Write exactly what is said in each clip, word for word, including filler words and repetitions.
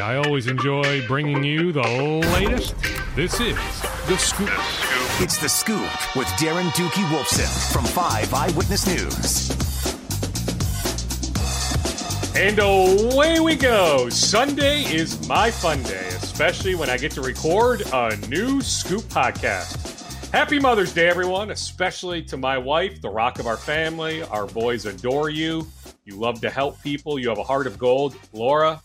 I always enjoy bringing you the latest. This is The Scoop. The Scoop. It's The Scoop with Darren Dookie Wolfson from five Eyewitness News. And away we go. Sunday is my fun day, especially when I get to record a new Scoop podcast. Happy Mother's Day, everyone, especially to my wife, the rock of our family. Our boys adore you. You love to help people. You have a heart of gold. Laura,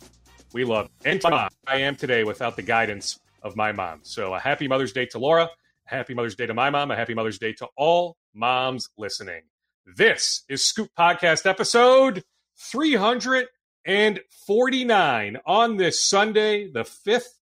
we love you. And I am today without the guidance of my mom. So a happy Mother's Day to Laura. A happy Mother's Day to my mom. A happy Mother's Day to all moms listening. This is Scoop Podcast episode three forty-nine on this Sunday, the fifth.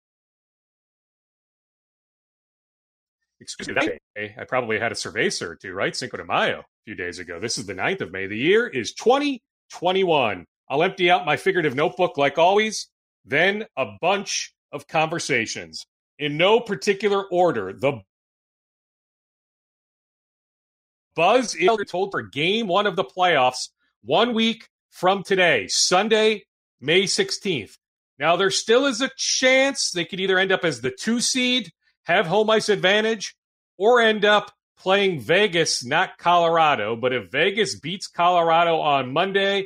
Excuse me, that day, I probably had a cerveza or two, right? Cinco de Mayo a few days ago. This is the ninth of May. The year is twenty twenty-one. I'll empty out my figurative notebook like always, then a bunch of conversations. In no particular order, the buzz is told for game one of the playoffs one week from today, Sunday, May sixteenth. Now, there still is a chance they could either end up as the two seed, have home ice advantage, or end up playing Vegas, not Colorado. But if Vegas beats Colorado on Monday,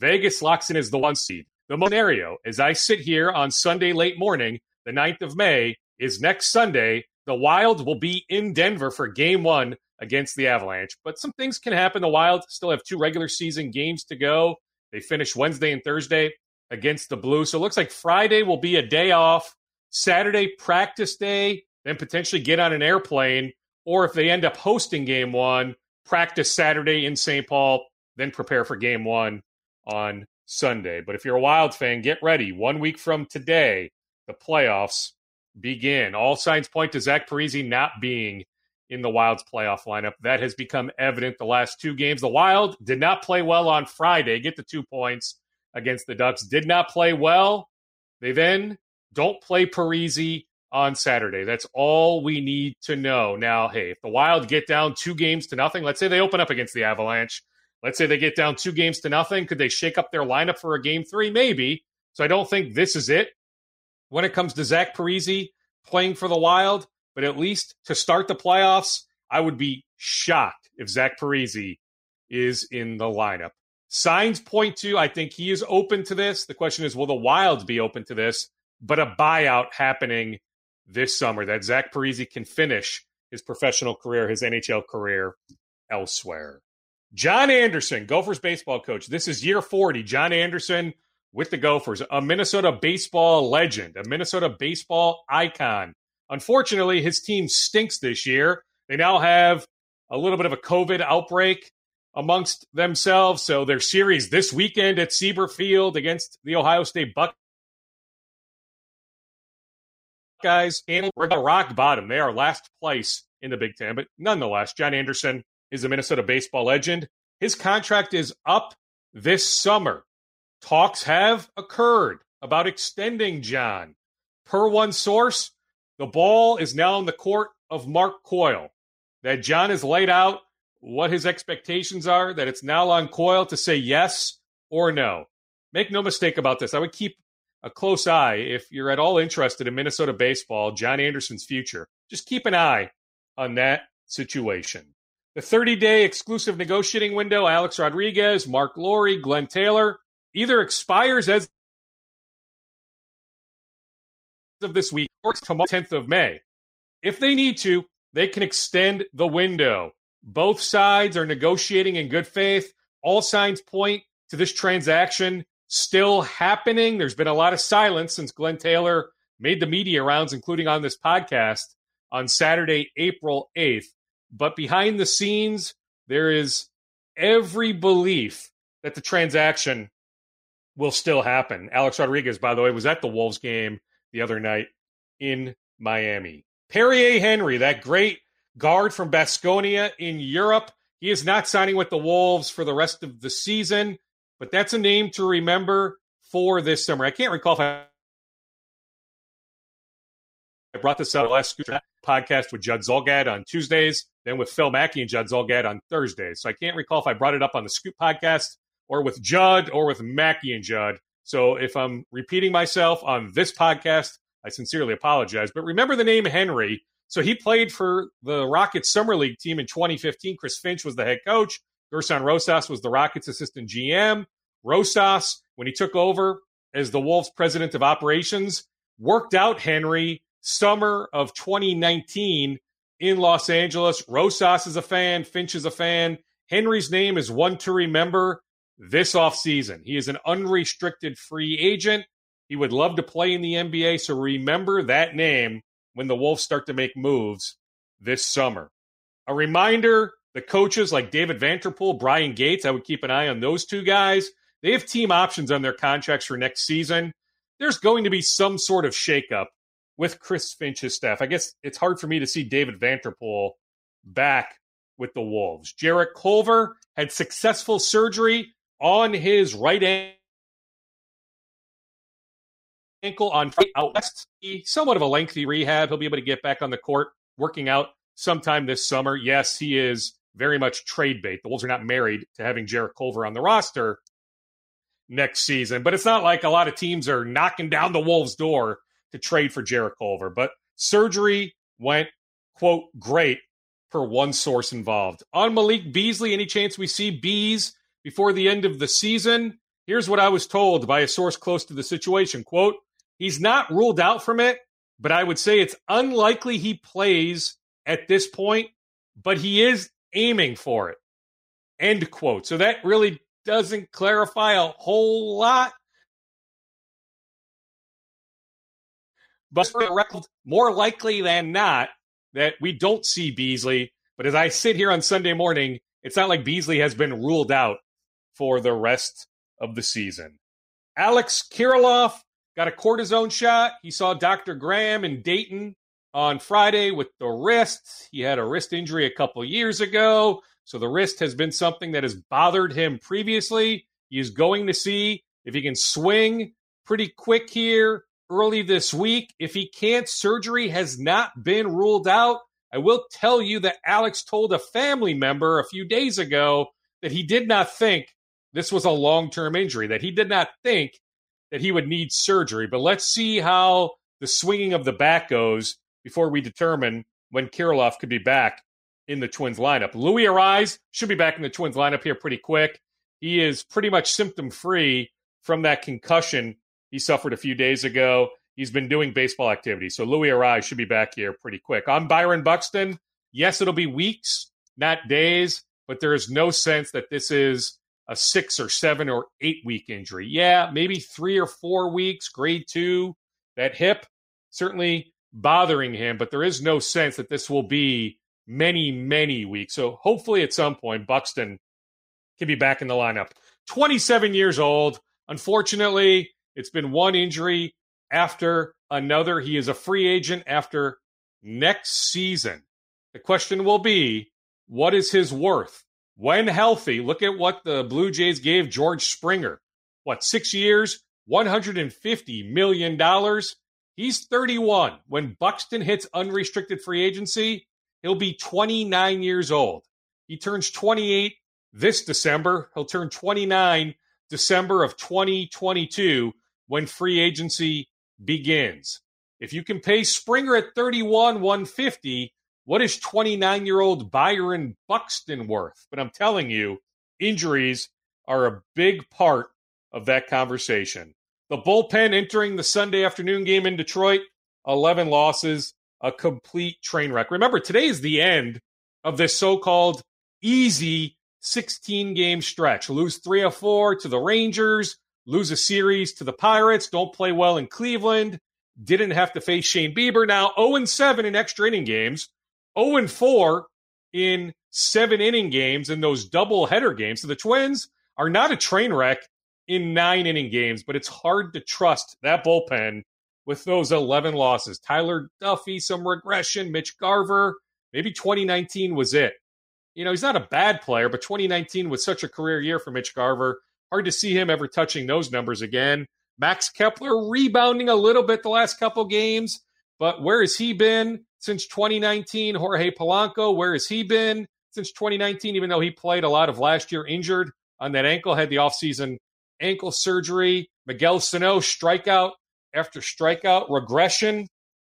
Vegas locks in as the one seed. The scenario, as I sit here on Sunday late morning, the ninth of May, is next Sunday. The Wild will be in Denver for game one against the Avalanche. But some things can happen. The Wild still have two regular season games to go. They finish Wednesday and Thursday against the Blues. So it looks like Friday will be a day off, Saturday practice day, then potentially get on an airplane. Or if they end up hosting game one, practice Saturday in Saint Paul, then prepare for game one on Sunday. But if you're a Wild fan, get ready. One week from today, the playoffs begin. All signs point to Zach Parise not being in the Wild's playoff lineup. That has become evident the last two games. The Wild did not play well on Friday, get the two points against the Ducks, did not play well. They then don't play Parise on Saturday. That's all we need to know. Now, hey, if the Wild get down two games to nothing, let's say they open up against the Avalanche, let's say they get down two games to nothing. Could they shake up their lineup for a game three? Maybe. So I don't think this is it when it comes to Zach Parise playing for the Wild. But at least to start the playoffs, I would be shocked if Zach Parise is in the lineup. Signs point to, I think he is open to this. The question is, will the Wild be open to this? But a buyout happening this summer that Zach Parise can finish his professional career, his N H L career elsewhere. John Anderson, Gophers baseball coach. This is year forty. John Anderson with the Gophers, a Minnesota baseball legend, a Minnesota baseball icon. Unfortunately, his team stinks this year. They now have a little bit of a COVID outbreak amongst themselves. So their series this weekend at Sebert Field against the Ohio State Buckeyes. And we're at rock bottom. They are last place in the Big Ten. But nonetheless, John Anderson is a Minnesota baseball legend. His contract is up this summer. Talks have occurred about extending John. Per one source, the ball is now in the court of Mark Coyle. That John has laid out what his expectations are, that it's now on Coyle to say yes or no. Make no mistake about this. I would keep a close eye if you're at all interested in Minnesota baseball, John Anderson's future. Just keep an eye on that situation. The thirty-day exclusive negotiating window, Alex Rodriguez, Mark Lowry, Glenn Taylor, either expires as of this week or tomorrow, tenth of May. If they need to, they can extend the window. Both sides are negotiating in good faith. All signs point to this transaction still happening. There's been a lot of silence since Glenn Taylor made the media rounds, including on this podcast, on Saturday, April eighth. But behind the scenes, there is every belief that the transaction will still happen. Alex Rodriguez, by the way, was at the Wolves game the other night in Miami. Perrier Henry, that great guard from Basconia in Europe, he is not signing with the Wolves for the rest of the season, but that's a name to remember for this summer. I can't recall if I, I brought this up last podcast with Judd Zulgad on Tuesdays, then with Phil Mackey and Judd Zulgad on Thursdays. So I can't recall if I brought it up on the Scoop podcast or with Judd or with Mackie and Judd. So if I'm repeating myself on this podcast, I sincerely apologize. But remember the name Henry. So he played for the Rockets Summer League team in twenty fifteen. Chris Finch was the head coach. Gerson Rosas was the Rockets assistant G M. Rosas, when he took over as the Wolves president of operations, worked out Henry summer of twenty nineteen in Los Angeles. Rosas is a fan. Finch is a fan. Henry's name is one to remember this offseason. He is an unrestricted free agent. He would love to play in the N B A, so remember that name when the Wolves start to make moves this summer. A reminder, the coaches like David Vanterpool, Brian Gates, I would keep an eye on those two guys. They have team options on their contracts for next season. There's going to be some sort of shakeup with Chris Finch's staff. I guess it's hard for me to see David Vanterpool back with the Wolves. Jarrett Culver had successful surgery on his right ankle. ankle on out west, somewhat of a lengthy rehab. He'll be able to get back on the court working out sometime this summer. Yes, he is very much trade bait. The Wolves are not married to having Jarrett Culver on the roster next season, but it's not like a lot of teams are knocking down the Wolves' door to trade for Jarrett Culver. But surgery went, quote, great per one source involved. On Malik Beasley, any chance we see Bees before the end of the season? Here's what I was told by a source close to the situation, quote, he's not ruled out from it, but I would say it's unlikely he plays at this point, but he is aiming for it, end quote. So that really doesn't clarify a whole lot. But more likely than not that we don't see Beasley. But as I sit here on Sunday morning, it's not like Beasley has been ruled out for the rest of the season. Alex Kirilloff got a cortisone shot. He saw Doctor Graham in Dayton on Friday with the wrist. He had a wrist injury a couple years ago, so the wrist has been something that has bothered him previously. He is going to see if he can swing pretty quick here early this week. If he can't, surgery has not been ruled out. I will tell you that Alex told a family member a few days ago that he did not think this was a long-term injury, that he did not think that he would need surgery. But let's see how the swinging of the bat goes before we determine when Kirilloff could be back in the Twins lineup. Luis Arraez should be back in the Twins lineup here pretty quick. He is pretty much symptom-free from that concussion he suffered a few days ago. He's been doing baseball activities, so Luis Arraez should be back here pretty quick. On Byron Buxton, yes, it'll be weeks, not days, but there is no sense that this is a six or seven or eight week injury. Yeah, maybe three or four weeks, grade two, that hip certainly bothering him, but there is no sense that this will be many, many weeks. So hopefully at some point, Buxton can be back in the lineup. twenty-seven years old. Unfortunately, it's been one injury after another. He is a free agent after next season. The question will be, what is his worth? When healthy, look at what the Blue Jays gave George Springer. What, six years, one hundred fifty million dollars? He's thirty-one. When Buxton hits unrestricted free agency, he'll be twenty-nine years old. He turns twenty-eight this December. He'll turn twenty-nine December of twenty twenty-two when free agency begins. If you can pay Springer at thirty-one, one hundred fifty, what is twenty-nine-year-old Byron Buxton worth? But I'm telling you, injuries are a big part of that conversation. The bullpen entering the Sunday afternoon game in Detroit, eleven losses, a complete train wreck. Remember, today is the end of this so-called easy sixteen-game stretch. Lose three of four to the Rangers, lose a series to the Pirates, don't play well in Cleveland, didn't have to face Shane Bieber. Now oh and seven in extra inning games. oh and four in seven-inning games in those double-header games. So the Twins are not a train wreck in nine-inning games, but it's hard to trust that bullpen with those eleven losses. Tyler Duffy, some regression, Mitch Garver. Maybe twenty nineteen was it. You know, he's not a bad player, but twenty nineteen was such a career year for Mitch Garver. Hard to see him ever touching those numbers again. Max Kepler rebounding a little bit the last couple games, but where has he been since twenty nineteen? Jorge Polanco, where has he been since twenty nineteen, even though he played a lot of last year injured? on that ankle, had the offseason ankle surgery. Miguel Sano, strikeout after strikeout. Regression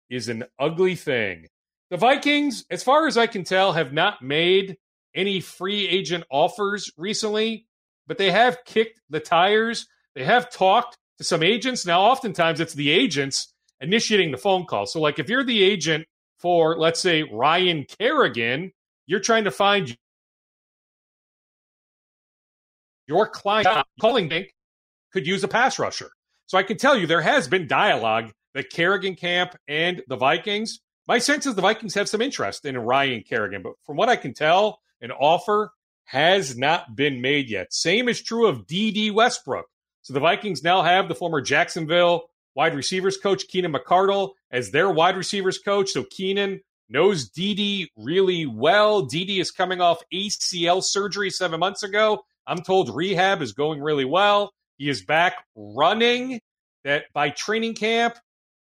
is an ugly thing. The Vikings, as far as I can tell, have not made any free agent offers recently, but they have kicked the tires. They have talked to some agents. Now, oftentimes it's the agents initiating the phone call. So, like, if you're the agent for, let's say, Ryan Kerrigan, you're trying to find your client. Calling Bank could use a pass rusher. So I can tell you there has been dialogue, the Kerrigan camp and the Vikings. My sense is the Vikings have some interest in Ryan Kerrigan, but from what I can tell, an offer has not been made yet. Same is true of Dede Westbrook. So the Vikings now have the former Jacksonville wide receivers coach, Keenan McCardle, as their wide receivers coach. So Keenan knows Dede really well. Dede is coming off A C L surgery seven months ago. I'm told rehab is going really well. He is back running. That by training camp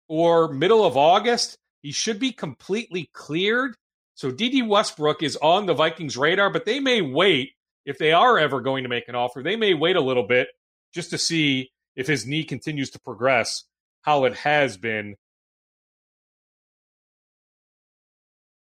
or middle of August, he should be completely cleared. So Dede Westbrook is on the Vikings' radar, but they may wait. If they are ever going to make an offer, they may wait a little bit just to see if his knee continues to progress, how it has been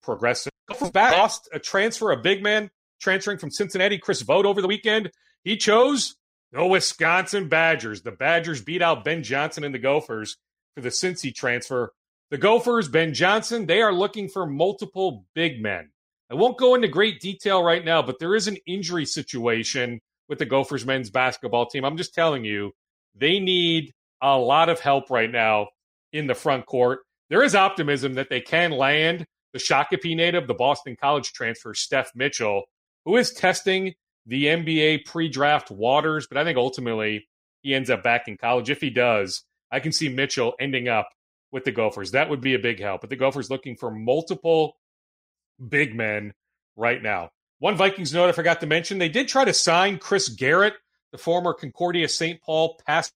progressing. Lost a transfer, a big man, transferring from Cincinnati, Chris Vogt, over the weekend. He chose the Wisconsin Badgers. The Badgers beat out Ben Johnson and the Gophers for the Cincy transfer. The Gophers, Ben Johnson, they are looking for multiple big men. I won't go into great detail right now, but there is an injury situation with the Gophers men's basketball team. I'm just telling you, they need a lot of help right now in the front court. There is optimism that they can land the Shakopee native, the Boston College transfer, Steph Mitchell, who is testing the N B A pre-draft waters, but I think ultimately he ends up back in college. If he does, I can see Mitchell ending up with the Gophers. That would be a big help. But the Gophers looking for multiple big men right now. One Vikings note I forgot to mention, they did try to sign Chris Garrett, the former Concordia Saint Paul pass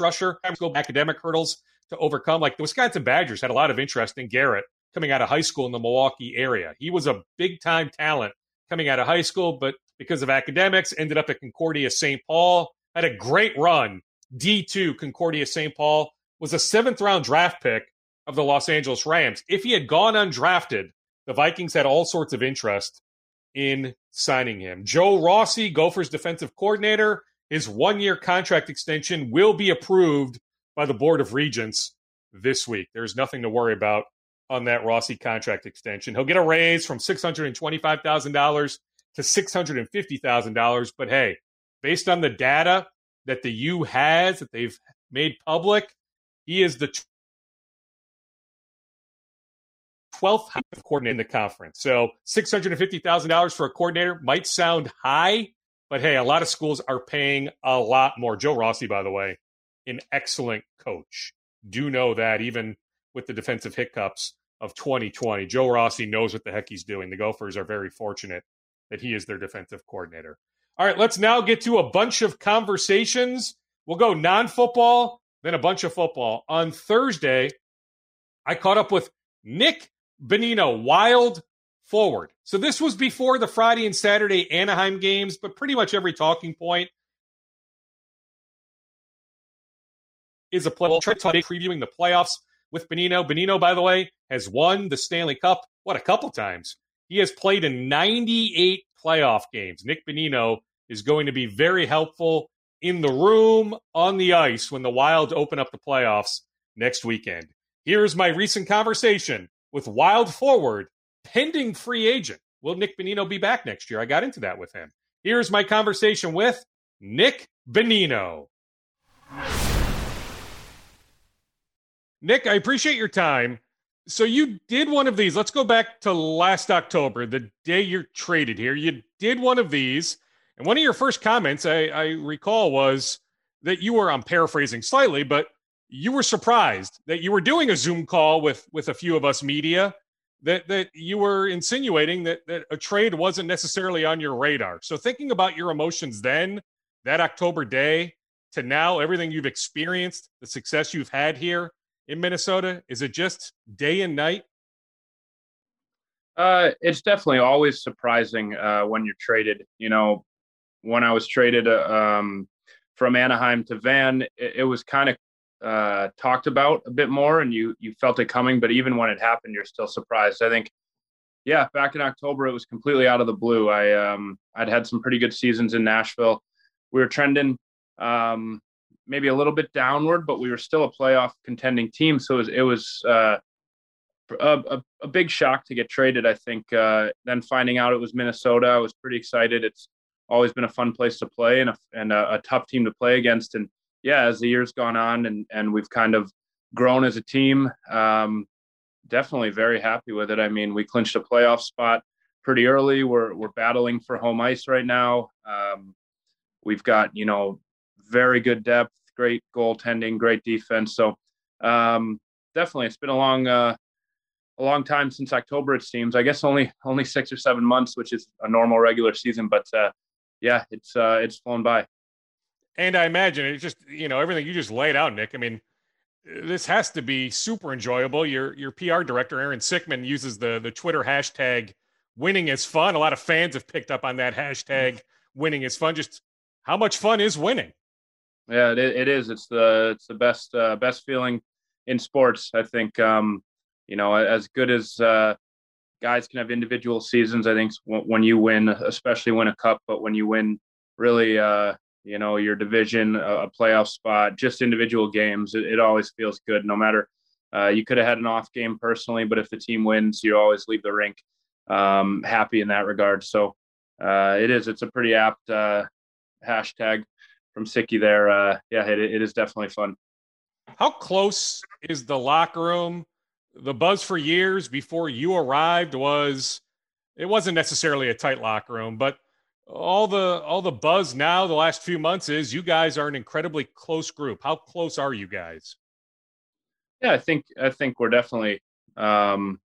rusher. Go academic hurdles to overcome. Like the Wisconsin Badgers had a lot of interest in Garrett coming out of high school in the Milwaukee area. He was a big-time talent coming out of high school, but because of academics, ended up at Concordia Saint Paul. Had a great run. D two Concordia Saint Paul was a seventh-round draft pick of the Los Angeles Rams. If he had gone undrafted, the Vikings had all sorts of interest in signing him. Joe Rossi, Gophers defensive coordinator, his one-year contract extension will be approved by the Board of Regents this week. There's nothing to worry about on that Rossi contract extension. He'll get a raise from six hundred twenty-five thousand dollars to six hundred fifty thousand dollars. But hey, based on the data that the U has, that they've made public, he is the twelfth highest coordinator in the conference. So six hundred fifty thousand dollars for a coordinator might sound high, but hey, a lot of schools are paying a lot more. Joe Rossi, by the way, an excellent coach. Do know that, even with the defensive hiccups of twenty twenty. Joe Rossi knows what the heck he's doing. The Gophers are very fortunate that he is their defensive coordinator. All right, let's now get to a bunch of conversations. We'll go non-football, then a bunch of football. On Thursday, I caught up with Nick Bonino, wild forward. So this was before the Friday and Saturday Anaheim games, but pretty much every talking point is a play. We'll try to previewing the playoffs with Bonino. Bonino, by the way, has won the Stanley Cup, what, a couple times. He has played in ninety-eight playoff games. Nick Bonino is going to be very helpful in the room, on the ice, when the Wild open up the playoffs next weekend. Here's my recent conversation with Wild forward, pending free agent. Will Nick Bonino be back next year? I got into that with him. Here's my conversation with Nick Bonino. Nick, I appreciate your time. So you did one of these. Let's go back to last October, the day you're traded here. You did one of these, and one of your first comments, I, I recall, was that you were, I'm paraphrasing slightly, but you were surprised that you were doing a Zoom call with with a few of us media, that, that you were insinuating that, that a trade wasn't necessarily on your radar. So thinking about your emotions then, that October day, to now, everything you've experienced, the success you've had here in Minnesota, is it just day and night? Uh, it's definitely always surprising uh, when you're traded. You know, when I was traded uh, um, from Anaheim to Van, it, it was kind of uh, talked about a bit more, and you you felt it coming. But even when it happened, you're still surprised. I think, yeah, back in October, it was completely out of the blue. I um, I'd had some pretty good seasons in Nashville. We were trending um, maybe a little bit downward, but we were still a playoff contending team. So it was. It was uh, A, a, a big shock to get traded, I think. Uh, then finding out it was Minnesota, I was pretty excited. It's always been a fun place to play and a, and a, a tough team to play against. And yeah, as the years gone on and, and we've kind of grown as a team, um, definitely very happy with it. I mean, we clinched a playoff spot pretty early. We're, we're battling for home ice right now. Um, we've got, you know, very good depth, great goaltending, great defense. So um, definitely it's been a long, uh, a long time since October, it seems. I guess only only six or seven months, which is a normal regular season. But, uh, yeah, it's uh, it's flown by. And I imagine it's just, you know, everything you just laid out, Nick. I mean, this has to be super enjoyable. Your your P R director, Aaron Sickman, uses the, the Twitter hashtag winning is fun. A lot of fans have picked up on that hashtag winning is fun. Just how much fun is winning? Yeah, it, it is. It's the it's the best, uh, best feeling in sports, I think. Um, You know, as good as uh, guys can have individual seasons, I think when you win, especially win a cup, but when you win really, uh, you know, your division, a playoff spot, just individual games, it, it always feels good. No matter, uh, you could have had an off game personally, but if the team wins, you always leave the rink um, happy in that regard. So uh, it is, it's a pretty apt uh, hashtag from Sicky there. Uh, yeah, it, it is definitely fun. How close is the locker room? The buzz for years before you arrived was it wasn't necessarily a tight locker room, but all the all the buzz now the last few months is you guys are an incredibly close group. How close are you guys? Yeah, I think I think we're definitely um,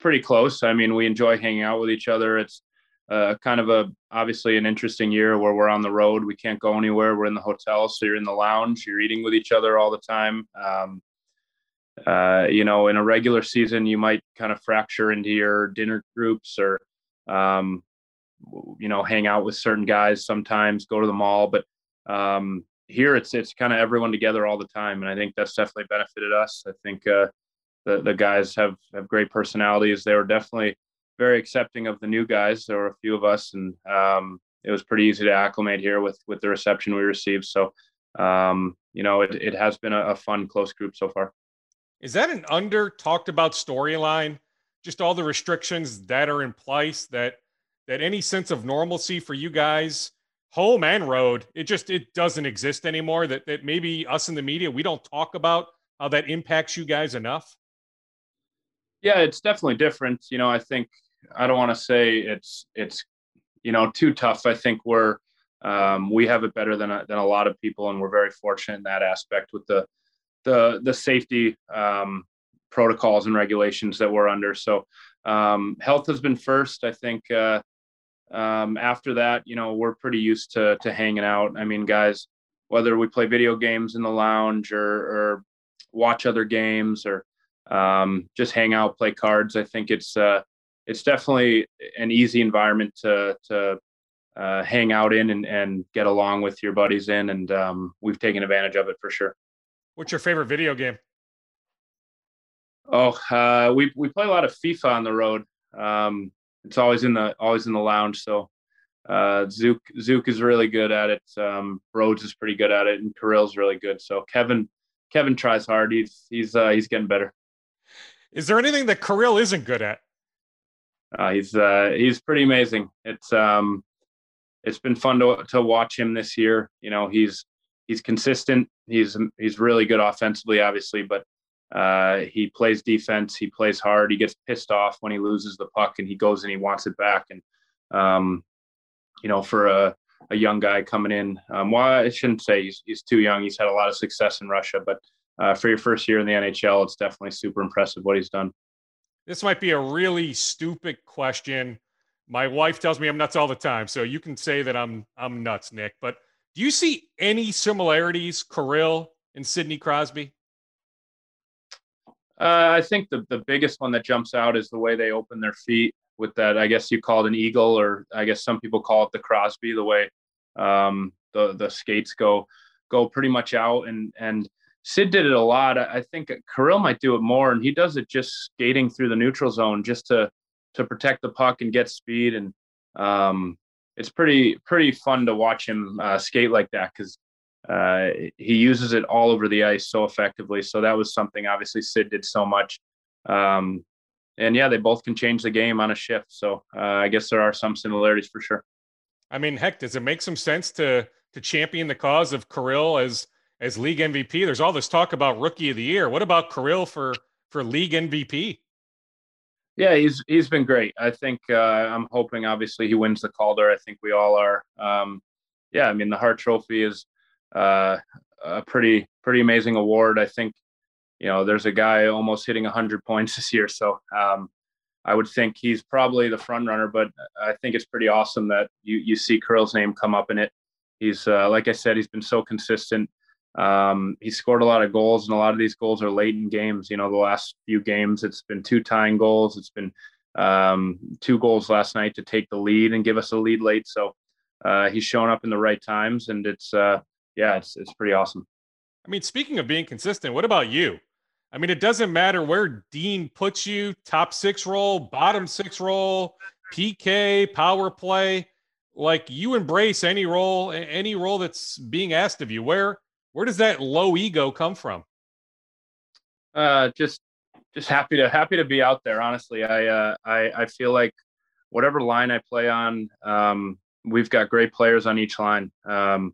pretty close. I mean, we enjoy hanging out with each other. It's uh, kind of a obviously an interesting year where we're on the road. We can't go anywhere. We're in the hotel, so you're in the lounge. You're eating with each other all the time. Um, Uh, you know, in a regular season, you might kind of fracture into your dinner groups or, um, you know, hang out with certain guys sometimes, go to the mall. But um, here it's it's kind of everyone together all the time. And I think that's definitely benefited us. I think uh, the, the guys have, have great personalities. They were definitely very accepting of the new guys. There were a few of us, and um, it was pretty easy to acclimate here with, with the reception we received. So, um, you know, it, it has been a, a fun, close group so far. Is that an under talked about storyline? Just all the restrictions that are in place, that that any sense of normalcy for you guys, home and road, it just it doesn't exist anymore. That that maybe us in the media, we don't talk about how that impacts you guys enough. Yeah, it's definitely different. You know, I think I don't want to say it's it's you know too tough. I think we're um, we have it better than a, than a lot of people, and we're very fortunate in that aspect with the. the the safety um, protocols and regulations that we're under. So um, health has been first. I think uh, um, after that, you know, we're pretty used to to hanging out. I mean, guys, whether we play video games in the lounge or, or watch other games or um, just hang out, play cards, I think it's uh, it's definitely an easy environment to to uh, hang out in and, and get along with your buddies in. And um, we've taken advantage of it for sure. What's your favorite video game? Oh, uh, we we play a lot of FIFA on the road. Um, it's always in the always in the lounge. So uh, Zook Zook is really good at it. Um, Rhodes is pretty good at it, and Kirill's really good. So Kevin Kevin tries hard. He's he's uh, he's getting better. Is there anything that Kirill isn't good at? Uh, he's uh, he's pretty amazing. It's um it's been fun to to watch him this year. You know, he's. He's consistent. He's he's really good offensively, obviously, but uh, he plays defense. He plays hard. He gets pissed off when he loses the puck, and he goes and he wants it back. And um, you know, for a, a young guy coming in, um, well, I shouldn't say he's he's too young. He's had a lot of success in Russia, but uh, for your first year in the N H L, it's definitely super impressive what he's done. This might be a really stupid question. My wife tells me I'm nuts all the time, so you can say that I'm I'm nuts, Nick, but. Do you see any similarities, Kirill and Sidney Crosby? Uh, I think the, the biggest one that jumps out is the way they open their feet with that. I guess you call it an eagle, or I guess some people call it the Crosby, the way um, the, the skates go, go pretty much out. And, and Sid did it a lot. I think Kirill might do it more, and he does it just skating through the neutral zone just to, to protect the puck and get speed. And um, it's pretty, pretty fun to watch him uh, skate like that, because uh he uses it all over the ice so effectively. So that was something obviously Sid did so much, um and yeah, they both can change the game on a shift. So uh, I guess there are some similarities for sure. I mean, heck, does it make some sense to to champion the cause of Kirill as as league M V P? There's all this talk about rookie of the year. What about Kirill for for league M V P? Yeah, he's he's been great. I think uh I'm hoping obviously he wins the Calder. I think we all are. Um yeah, I mean, the Hart Trophy is Uh, a pretty, pretty amazing award. I think, you know, there's a guy almost hitting one hundred points this year. So um, I would think he's probably the front runner, but I think it's pretty awesome that you, you see Kirill's name come up in it. He's, uh, like I said, he's been so consistent. Um, he scored a lot of goals, and a lot of these goals are late in games. You know, the last few games, it's been two tying goals. It's been um, two goals last night to take the lead and give us a lead late. So uh, he's shown up in the right times, and it's, uh, yeah, it's it's pretty awesome. I mean, speaking of being consistent, what about you? I mean, it doesn't matter where Dean puts you, top six role, bottom six role, P K, power play, like you embrace any role, any role that's being asked of you. Where where does that low ego come from? Uh, just just happy to happy to be out there. Honestly, I uh, I I feel like whatever line I play on, um, we've got great players on each line. Um,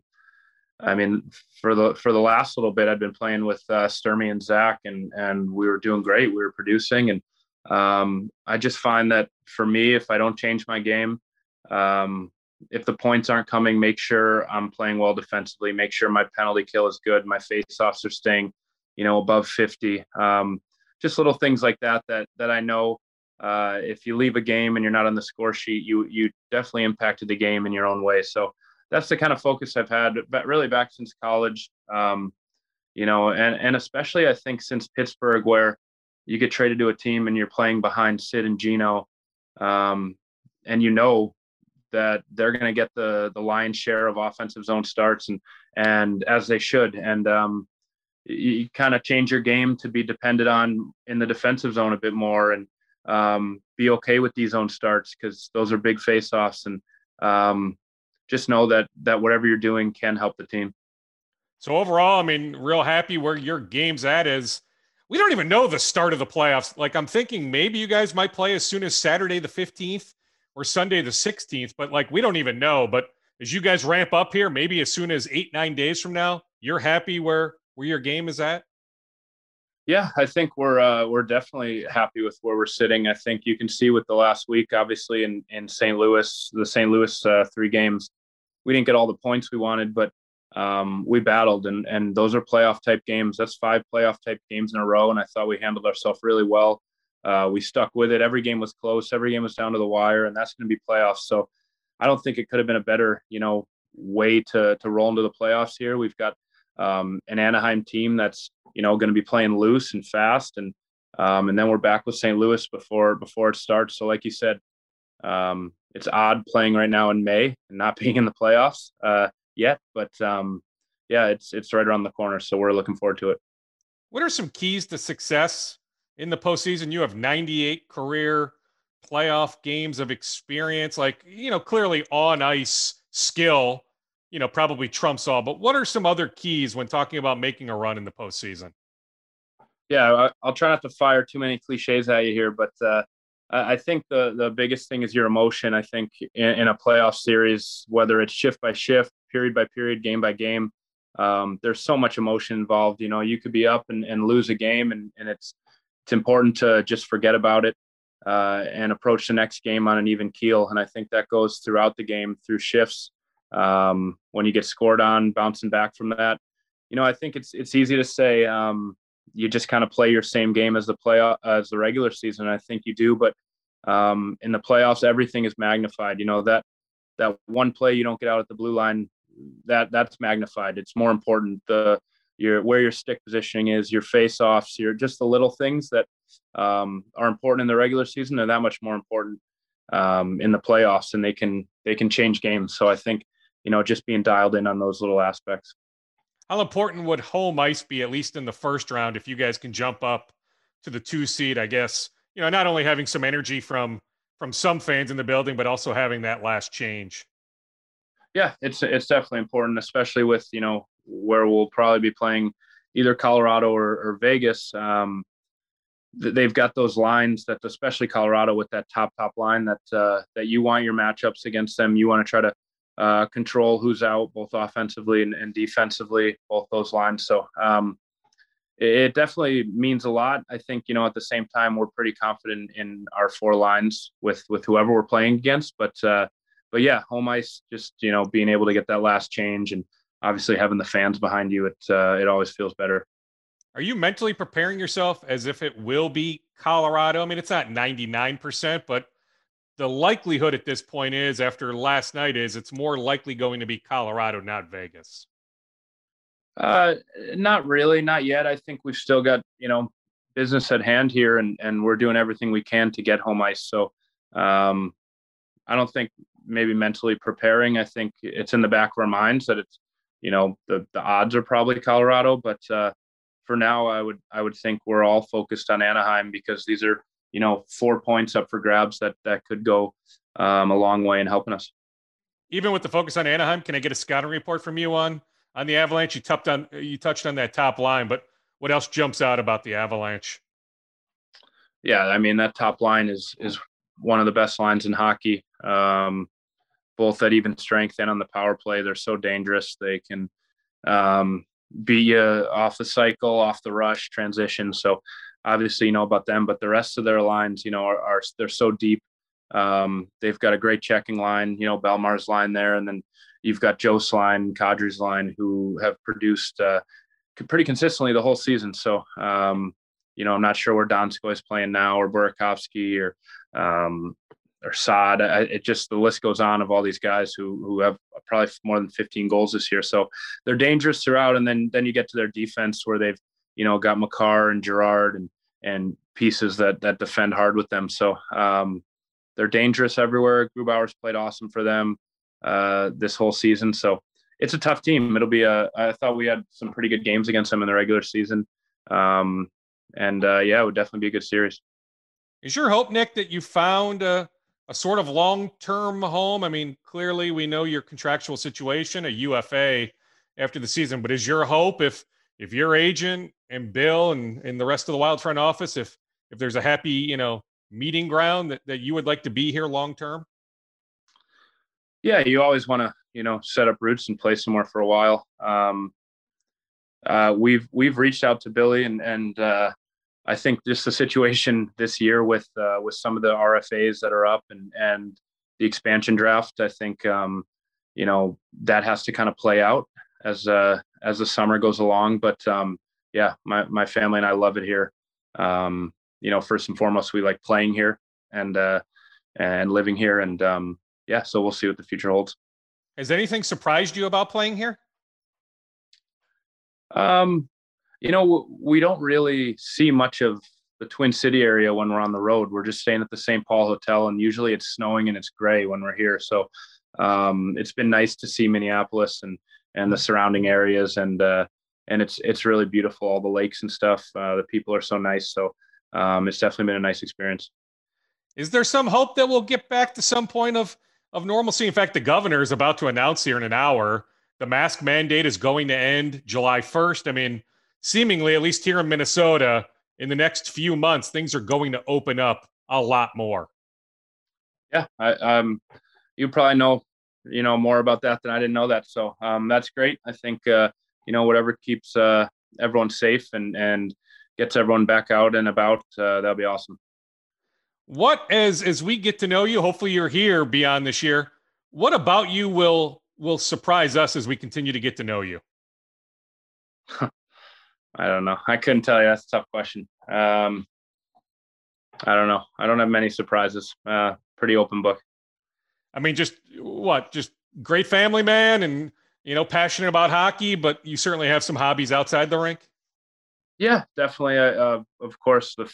I mean, for the for the last little bit, I'd been playing with uh, Sturmey and Zach, and and we were doing great. We were producing, and um, I just find that for me, if I don't change my game, um, if the points aren't coming, make sure I'm playing well defensively. Make sure my penalty kill is good. My faceoffs are staying, you know, above fifty. Um, just little things like that that that I know. Uh, if you leave a game and you're not on the score sheet, you you definitely impacted the game in your own way. So that's the kind of focus I've had, but really back since college, um, you know, and, and especially I think since Pittsburgh, where you get traded to a team and you're playing behind Sid and Gino, um, and you know that they're going to get the the lion's share of offensive zone starts, and and as they should. And um, you, you kind of change your game to be depended on in the defensive zone a bit more, and um, be okay with these zone starts, because those are big faceoffs. And um, just know that that whatever you're doing can help the team. So overall, I mean, real happy where your game's at. Is we don't even know the start of the playoffs. Like, I'm thinking maybe you guys might play as soon as Saturday the fifteenth or Sunday the sixteenth, but like, we don't even know. But as you guys ramp up here, maybe as soon as eight, nine days from now, you're happy where, where your game is at? Yeah, I think we're, uh, we're definitely happy with where we're sitting. I think you can see with the last week, obviously in, in Saint Louis, the Saint Louis uh, three games, we didn't get all the points we wanted, but um, we battled, and and those are playoff type games. That's five playoff type games in a row, and I thought we handled ourselves really well. Uh, we stuck with it. Every game was close. Every game was down to the wire, and that's going to be playoffs. So I don't think it could have been a better, you know, way to to roll into the playoffs here. We've got um, an Anaheim team that's, you know, going to be playing loose and fast, and um, and then we're back with Saint Louis before before it starts. So like you said, um, it's odd playing right now in May and not being in the playoffs uh, yet, but um, yeah, it's it's right around the corner, so we're looking forward to it. What are some keys to success in the postseason? You have ninety-eight career playoff games of experience. Like, you know, clearly on ice skill, you know, probably trumps all. But what are some other keys when talking about making a run in the postseason? Yeah, I'll try not to fire too many cliches at you here, but. Uh, I think the, the biggest thing is your emotion. I think in, in a playoff series, whether it's shift by shift, period by period, game by game, um, there's so much emotion involved. You know, you could be up and, and lose a game, and, and it's it's important to just forget about it uh, and approach the next game on an even keel. And I think that goes throughout the game, through shifts. Um, when you get scored on, bouncing back from that, you know, I think it's it's easy to say, um, you just kind of play your same game as the playoff, as the regular season. I think you do, but um, in the playoffs, everything is magnified. You know, that, that one play you don't get out at the blue line, that that's magnified. It's more important. The, your where your stick positioning is, your face-offs, your just the little things that um, are important in the regular season are that much more important um, in the playoffs, and they can they can change games. So I think, you know, just being dialed in on those little aspects. How important would home ice be, at least in the first round, if you guys can jump up to the two seed? I guess, you know, not only having some energy from from some fans in the building, but also having that last change. Yeah, it's it's definitely important, especially with, you know, where we'll probably be playing either Colorado or, or Vegas. Um, they've got those lines that, especially Colorado, with that top, top line that uh, that you want your matchups against them. You want to try to uh, control who's out, both offensively and, and defensively, both those lines. So um, it, it definitely means a lot. I think, you know, at the same time, we're pretty confident in our four lines with, with whoever we're playing against. But, uh, but yeah, home ice, just, you know, being able to get that last change and obviously having the fans behind you, it uh, it always feels better. Are you mentally preparing yourself as if it will be Colorado? I mean, it's not ninety-nine percent, but the likelihood at this point is, after last night, is it's more likely going to be Colorado, not Vegas. Uh, not really, not yet. I think we've still got, you know, business at hand here, and, and we're doing everything we can to get home ice. So um, I don't think maybe mentally preparing. I think it's in the back of our minds that it's, you know, the, the odds are probably Colorado, but uh, for now, I would I would think we're all focused on Anaheim, because these are, you know, four points up for grabs that that could go um, a long way in helping us. Even with the focus on Anaheim, can I get a scouting report from you on on the Avalanche? You touched on you touched on that top line, but what else jumps out about the Avalanche? Yeah, I mean, that top line is is one of the best lines in hockey, um, both at even strength and on the power play. They're so dangerous. They can um, beat you off the cycle, off the rush, transition. So obviously, you know about them, but the rest of their lines, you know, are, are they're so deep. Um, they've got a great checking line, you know, Belmar's line there. And then you've got Joe's line, Kadri's line, who have produced uh, pretty consistently the whole season. So, um, you know, I'm not sure where Donskoy is playing now, or Burakovsky, or um, or Saad. I, it just, the list goes on of all these guys who who have probably more than fifteen goals this year. So they're dangerous throughout. And then then you get to their defense, where they've, you know, got Makar and Girard and and pieces that that defend hard with them. So um, they're dangerous everywhere. Grubauer's played awesome for them uh, this whole season. So it's a tough team. It'll be a, I thought we had some pretty good games against them in the regular season. Um, and uh, yeah, it would definitely be a good series. Is your hope, Nick, that you found a, a sort of long-term home? I mean, clearly we know your contractual situation, a U F A after the season, but is your hope, if if your agent and Bill and, and the rest of the Wild front office, if if there's a happy, you know, meeting ground, that, that you would like to be here long term? Yeah, you always want to, you know, set up roots and play somewhere for a while. Um, uh, we've we've reached out to Billy, and and uh, I think just the situation this year with uh, with some of the R F As that are up and and the expansion draft, I think um, you know, that has to kind of play out as uh, as the summer goes along. But um, yeah, my, my family and I love it here. Um, you know, first and foremost, we like playing here and, uh, and living here. And um, yeah, so we'll see what the future holds. Has anything surprised you about playing here? Um, you know, we don't really see much of the Twin City area when we're on the road. We're just staying at the Saint Paul Hotel, and usually it's snowing and it's gray when we're here. So um, it's been nice to see Minneapolis and, and the surrounding areas, and uh, and it's it's really beautiful, all the lakes and stuff. Uh, the people are so nice, so um, it's definitely been a nice experience. Is there some hope that we'll get back to some point of of normalcy? In fact, the governor is about to announce here in an hour the mask mandate is going to end July first. I mean, seemingly, at least here in Minnesota, in the next few months, things are going to open up a lot more. Yeah, I, um, you probably know, you know, more about that than I didn't know that. So um, that's great. I think, uh, you know, whatever keeps uh, everyone safe and, and gets everyone back out and about, uh, that'll be awesome. What, as, as we get to know you, hopefully you're here beyond this year, what about you will, will surprise us as we continue to get to know you? I don't know. I couldn't tell you. That's a tough question. Um, I don't know. I don't have many surprises. Uh, pretty open book. I mean, just what? Just great family man, and you know, passionate about hockey, but you certainly have some hobbies outside the rink. Yeah, definitely. I, uh, of course, the,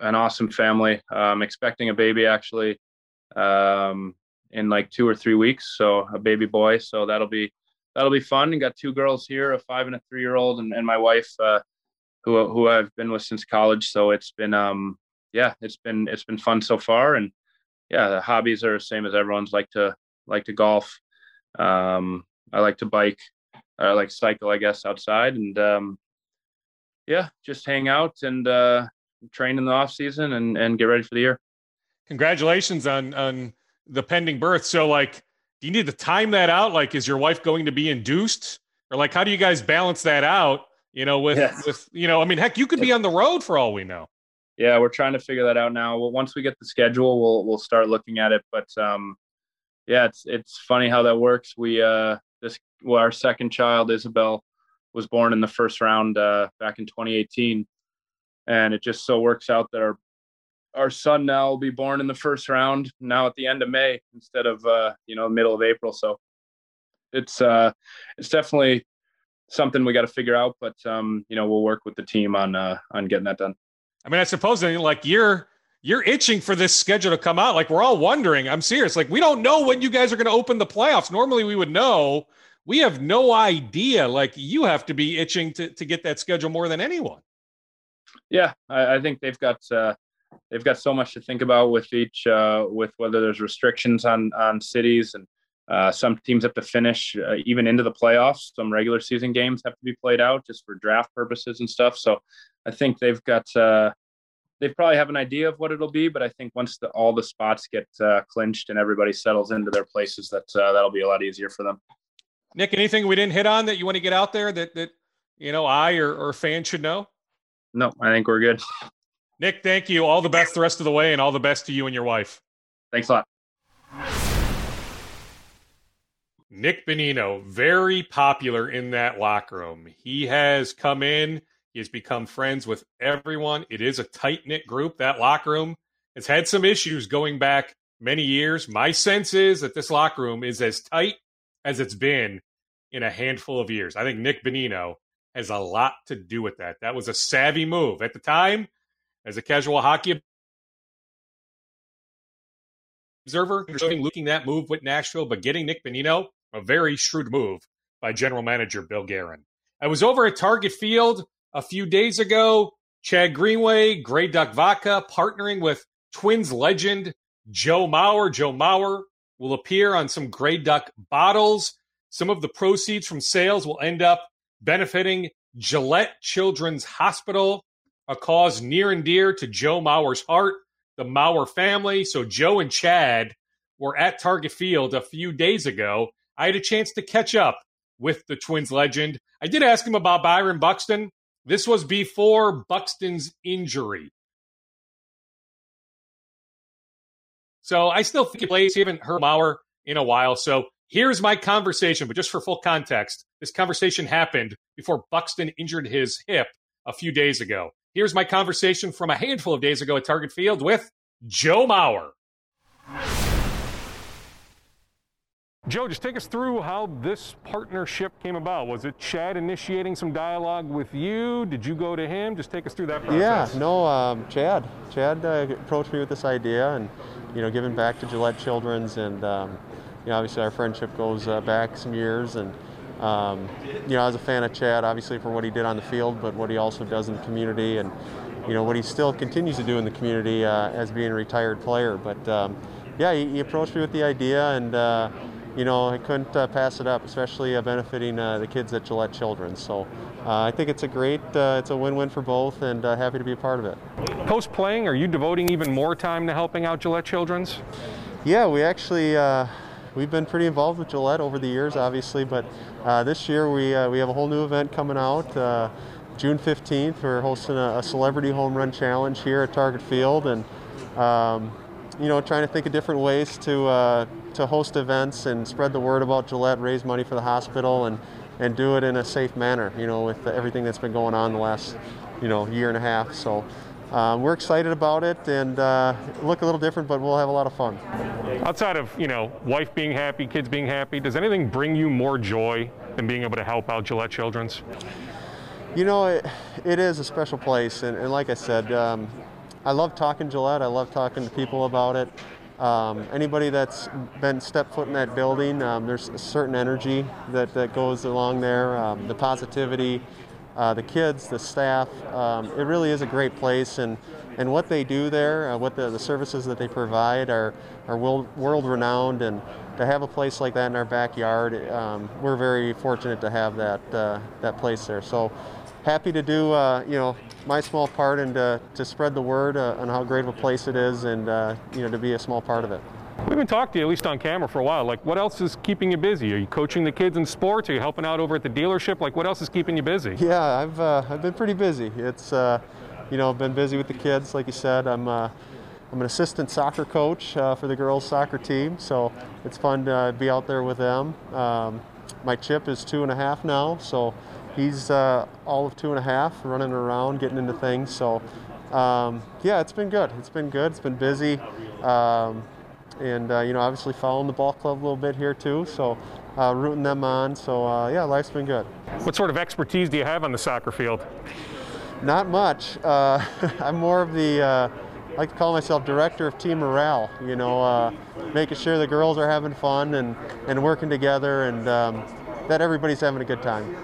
an awesome family. I'm expecting a baby actually um, in like two or three weeks. So a baby boy. So that'll be, that'll be fun. And got two girls here, a five and a three-year-old, and, and my wife, uh, who, who I've been with since college. So it's been, um, yeah, it's been, it's been fun so far. And yeah, the hobbies are the same as everyone's. Like to, like to golf. Um, I like to bike, I like cycle, I guess, outside, and, um, yeah, just hang out and uh, train in the off season and, and get ready for the year. Congratulations on, on the pending birth. So like, do you need to time that out? Like, is your wife going to be induced, or like, how do you guys balance that out? You know, with, yeah. with, you know, I mean, heck, you could be on the road for all we know. Yeah. We're trying to figure that out now. Well, once we get the schedule, we'll, we'll start looking at it. But um, yeah, it's, it's funny how that works. We uh, this, well, our second child, Isabel, was born in the first round uh, back in twenty eighteen. And it just so works out that our, our son now will be born in the first round now at the end of May instead of, uh, you know, middle of April. So it's, uh, it's definitely something we got to figure out, but um, you know, we'll work with the team on, uh, on getting that done. I mean, I suppose like you're, you're itching for this schedule to come out. Like we're all wondering, I'm serious. Like we don't know when you guys are going to open the playoffs. Normally we would know. We have no idea. Like you have to be itching to, to get that schedule more than anyone. Yeah. I, I think they've got, uh, they've got so much to think about with each, uh, with whether there's restrictions on, on cities, and uh, some teams have to finish uh, even into the playoffs. Some regular season games have to be played out just for draft purposes and stuff. So I think they've got, uh, they probably have an idea of what it'll be, but I think once the, all the spots get uh, clinched and everybody settles into their places, that uh, that'll be a lot easier for them. Nick, anything we didn't hit on that you want to get out there that, that you know, I or, or fans should know? No, I think we're good. Nick, thank you. All the best the rest of the way, and all the best to you and your wife. Thanks a lot. Nick Bonino, very popular in that locker room. He has come in. He has become friends with everyone. It is a tight-knit group. That locker room has had some issues going back many years. My sense is that this locker room is as tight as it's been in a handful of years. I think Nick Bonino has a lot to do with that. That was a savvy move. At the time, as a casual hockey observer, looking that move with Nashville, but getting Nick Bonino, a very shrewd move by general manager Bill Guerin. I was over at Target Field a few days ago. Chad Greenway, Grey Duck Vodka, partnering with Twins legend Joe Mauer. Joe Mauer will appear on some Grey Duck bottles. Some of the proceeds from sales will end up benefiting Gillette Children's Hospital, a cause near and dear to Joe Mauer's heart, the Mauer family. So Joe and Chad were at Target Field a few days ago. I had a chance to catch up with the Twins legend. I did ask him about Byron Buxton. This was before Buxton's injury. So I still think he plays. Haven't heard Mauer in a while. So here's my conversation, but just for full context, this conversation happened before Buxton injured his hip a few days ago. Here's my conversation from a handful of days ago at Target Field with Joe Mauer. Joe, just take us through how this partnership came about. Was it Chad initiating some dialogue with you? Did you go to him? Just take us through that process. Yeah, no, um, Chad. Chad uh, approached me with this idea, and you know, giving back to Gillette Children's, and um, you know, obviously our friendship goes uh, back some years, and um, you know, I was a fan of Chad, obviously for what he did on the field, but what he also does in the community, and you know, what he still continues to do in the community uh, as being a retired player. But um, yeah, he, he approached me with the idea, and uh, you know, I couldn't uh, pass it up, especially uh, benefiting uh, the kids at Gillette Children's. So uh, I think it's a great, uh, it's a win-win for both, and uh, happy to be a part of it. Post-playing, are you devoting even more time to helping out Gillette Children's? Yeah, we actually, uh, we've been pretty involved with Gillette over the years, obviously, but uh, this year we uh, we have a whole new event coming out. Uh, June fifteenth, we're hosting a, a celebrity home run challenge here at Target Field, and um, you know, trying to think of different ways to uh, to host events and spread the word about Gillette, raise money for the hospital, and, and do it in a safe manner, you know, with everything that's been going on the last, you know, year and a half. So Uh, we're excited about it and uh, look a little different, but we'll have a lot of fun. Outside of, you know, wife being happy, kids being happy, does anything bring you more joy than being able to help out Gillette Children's? You know, it, it is a special place, and, and like I said, um, I love talking Gillette. I love talking to people about it. Um, anybody that's been stepped foot in that building, um, there's a certain energy that, that goes along there, um, the positivity. Uh, the kids, the staff, um, it really is a great place, and, and what they do there, uh, what the, the services that they provide are, are world-renowned, and to have a place like that in our backyard, um, we're very fortunate to have that, uh, that place there. So happy to do uh, you know, my small part and uh, to spread the word uh, on how great of a place it is, and uh, you know, to be a small part of it. We haven't talked to you, at least on camera, for a while. Like, what else is keeping you busy? Are you coaching the kids in sports? Are you helping out over at the dealership? Like, what else is keeping you busy? Yeah, I've uh, I've been pretty busy. It's uh, you know, I've been busy with the kids, like you said. I'm uh, I'm an assistant soccer coach uh, for the girls' soccer team, so it's fun to uh, be out there with them. Um, my Chip is two and a half now, so he's uh, all of two and a half, running around, getting into things. So um, yeah, it's been good. It's been good. It's been busy. Um, and uh, you know, obviously following the ball club a little bit here too, so uh, rooting them on, so uh, yeah, life's been good. What sort of expertise do you have on the soccer field? Not much. Uh, I'm more of the, uh, I like to call myself director of team morale, you know, uh, making sure the girls are having fun and, and working together, and um, that everybody's having a good time.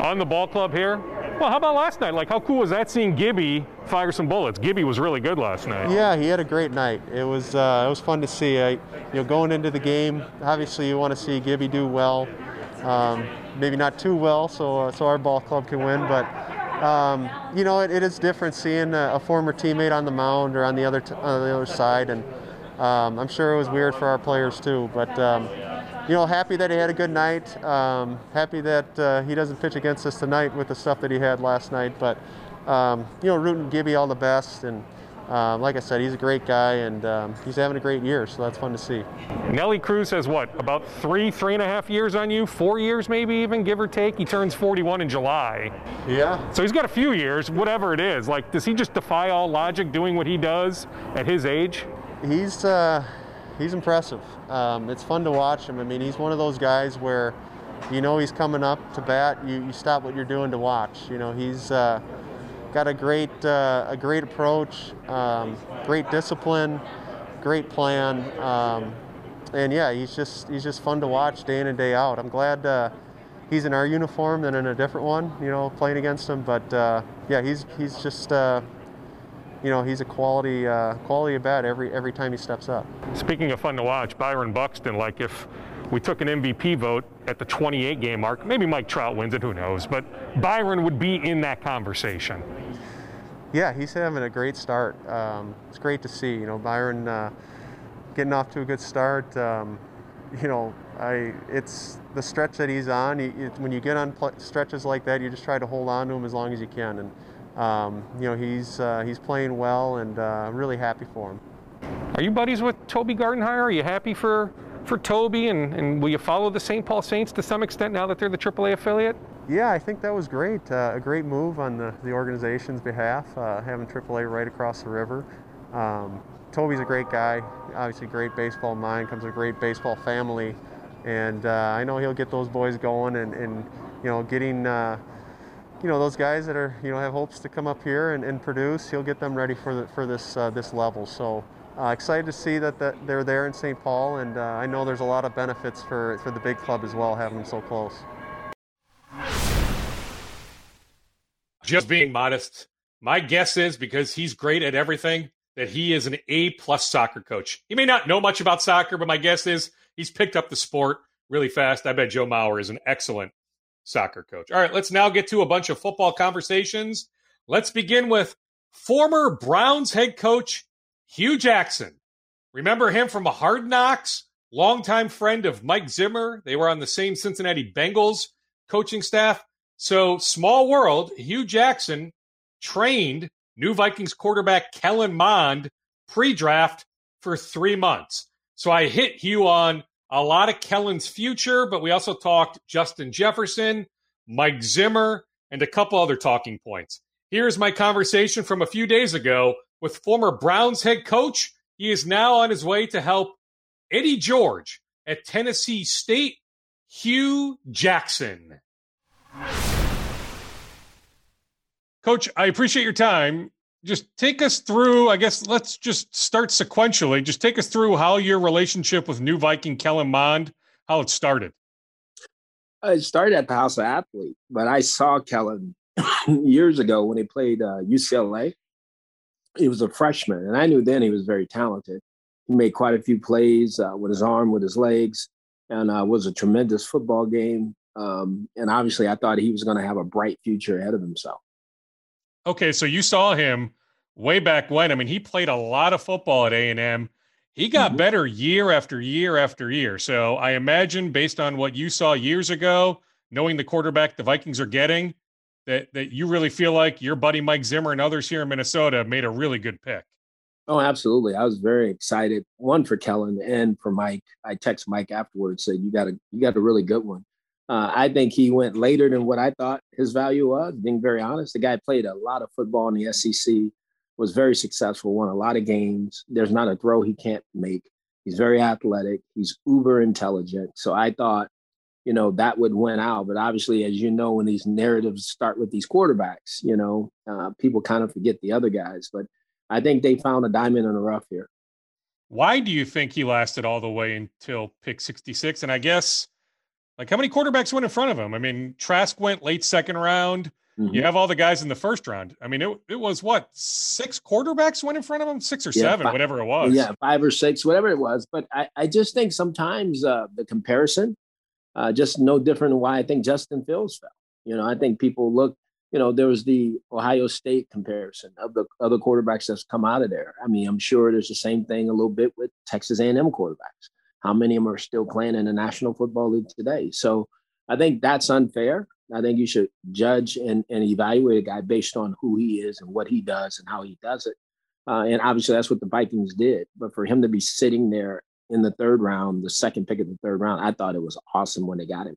On the ball club here? Well, how about last night? Like, how cool was that seeing Gibby fire some bullets? Gibby was really good last night. Yeah, he had a great night. It was uh, it was fun to see. I, you know, going into the game, obviously you want to see Gibby do well, um, maybe not too well, so uh, so our ball club can win. But um, you know, it, it is different seeing a, a former teammate on the mound or on the other t on the other side, and um, I'm sure it was weird for our players too. But um, you know, happy that he had a good night. Um, happy that uh, he doesn't pitch against us tonight with the stuff that he had last night. But, um, you know, rooting Gibby all the best. And uh, like I said, he's a great guy, and um, he's having a great year, so that's fun to see. Nelly Cruz has what, about three, three and a half years on you? Four years maybe even, give or take? He turns forty-one in July. Yeah. So he's got a few years, whatever it is. Like, does he just defy all logic doing what he does at his age? He's... Uh, He's impressive. Um, it's fun to watch him. I mean, he's one of those guys where you know he's coming up to bat. You, you stop what you're doing to watch. You know, he's uh, got a great uh, a great approach, um, great discipline, great plan, um, and yeah, he's just he's just fun to watch day in and day out. I'm glad uh, he's in our uniform than in a different one. You know, playing against him, but uh, yeah, he's he's just. Uh, You know, he's a quality uh, quality bat every every time he steps up. Speaking of fun to watch, Byron Buxton, like if we took an M V P vote at the twenty-eight game mark, maybe Mike Trout wins it, who knows, but Byron would be in that conversation. Yeah, he's having a great start. Um, it's great to see, you know, Byron uh, getting off to a good start. Um, you know, I it's the stretch that he's on. He, it, when you get on stretches like that, you just try to hold on to him as long as you can. And, Um, you know, he's uh, he's playing well, and uh, really happy for him. Are you buddies with Toby Gardenhire? Are you happy for for Toby? And, and will you follow the Saint Paul Saints to some extent now that they're the triple A affiliate? Yeah, I think that was great. Uh, a great move on the, the organization's behalf, uh, having triple A right across the river. Um, Toby's a great guy, obviously great baseball mind, comes with a great baseball family, and uh, I know he'll get those boys going, and, and you know, getting. Uh, You know, those guys that are, you know, have hopes to come up here and, and produce, he'll get them ready for the, for this uh, this level. So uh, excited to see that, that they're there in Saint Paul, and uh, I know there's a lot of benefits for, for the big club as well, having them so close. Just being modest, my guess is, because he's great at everything, that he is an A plus soccer coach. He may not know much about soccer, but my guess is he's picked up the sport really fast. I bet Joe Mauer is an excellent soccer coach. All right, let's now get to a bunch of football conversations. Let's begin with former Browns head coach Hugh Jackson. Remember him from Hard Knocks, longtime friend of Mike Zimmer. They were on the same Cincinnati Bengals coaching staff. So, small world, Hugh Jackson trained new Vikings quarterback Kellen Mond pre-draft for three months. So I hit Hugh on a lot of Kellen's future, but we also talked Justin Jefferson, Mike Zimmer, and a couple other talking points. Here's my conversation from a few days ago with former Browns head coach. He is now on his way to help Eddie George at Tennessee State, Hugh Jackson. Coach, I appreciate your time. Just take us through, I guess, let's just start sequentially. Just take us through how your relationship with new Viking Kellen Mond, how it started. It started at the House of Athlete, but I saw Kellen years ago when he played uh, U C L A. He was a freshman, and I knew then he was very talented. He made quite a few plays uh, with his arm, with his legs, and uh, was a tremendous football game. Um, and obviously, I thought he was going to have a bright future ahead of himself. Okay, so you saw him way back when. I mean, he played a lot of football at A and M. He got mm-hmm. better year after year after year. So I imagine, based on what you saw years ago, knowing the quarterback the Vikings are getting, that that you really feel like your buddy Mike Zimmer and others here in Minnesota made a really good pick. Oh, absolutely. I was very excited, one, for Kellen and for Mike. I texted Mike afterwards, said, you got a, you got a really good one. Uh, I think he went later than what I thought his value was, being very honest. The guy played a lot of football in the S E C, was very successful, won a lot of games. There's not a throw he can't make. He's very athletic. He's uber intelligent. So I thought, you know, that would win out. But obviously, as you know, when these narratives start with these quarterbacks, you know, uh, people kind of forget the other guys. But I think they found a diamond in the rough here. Why do you think he lasted all the way until pick sixty-six? And I guess, like, how many quarterbacks went in front of him? I mean, Trask went late second round. Mm-hmm. You have all the guys in the first round. I mean, it it was what, six quarterbacks went in front of him? Six or yeah, seven, five, whatever it was. Yeah, five or six, whatever it was. But I, I just think sometimes uh, the comparison, uh, just no different than why I think Justin Fields fell. You know, I think people look, you know, there was the Ohio State comparison of the other quarterbacks that's come out of there. I mean, I'm sure there's the same thing a little bit with Texas A and M quarterbacks. How many of them are still playing in the National Football League today? So I think that's unfair. I think you should judge and, and evaluate a guy based on who he is and what he does and how he does it. Uh, and obviously that's what the Vikings did. But for him to be sitting there in the third round, the second pick of the third round, I thought it was awesome when they got him.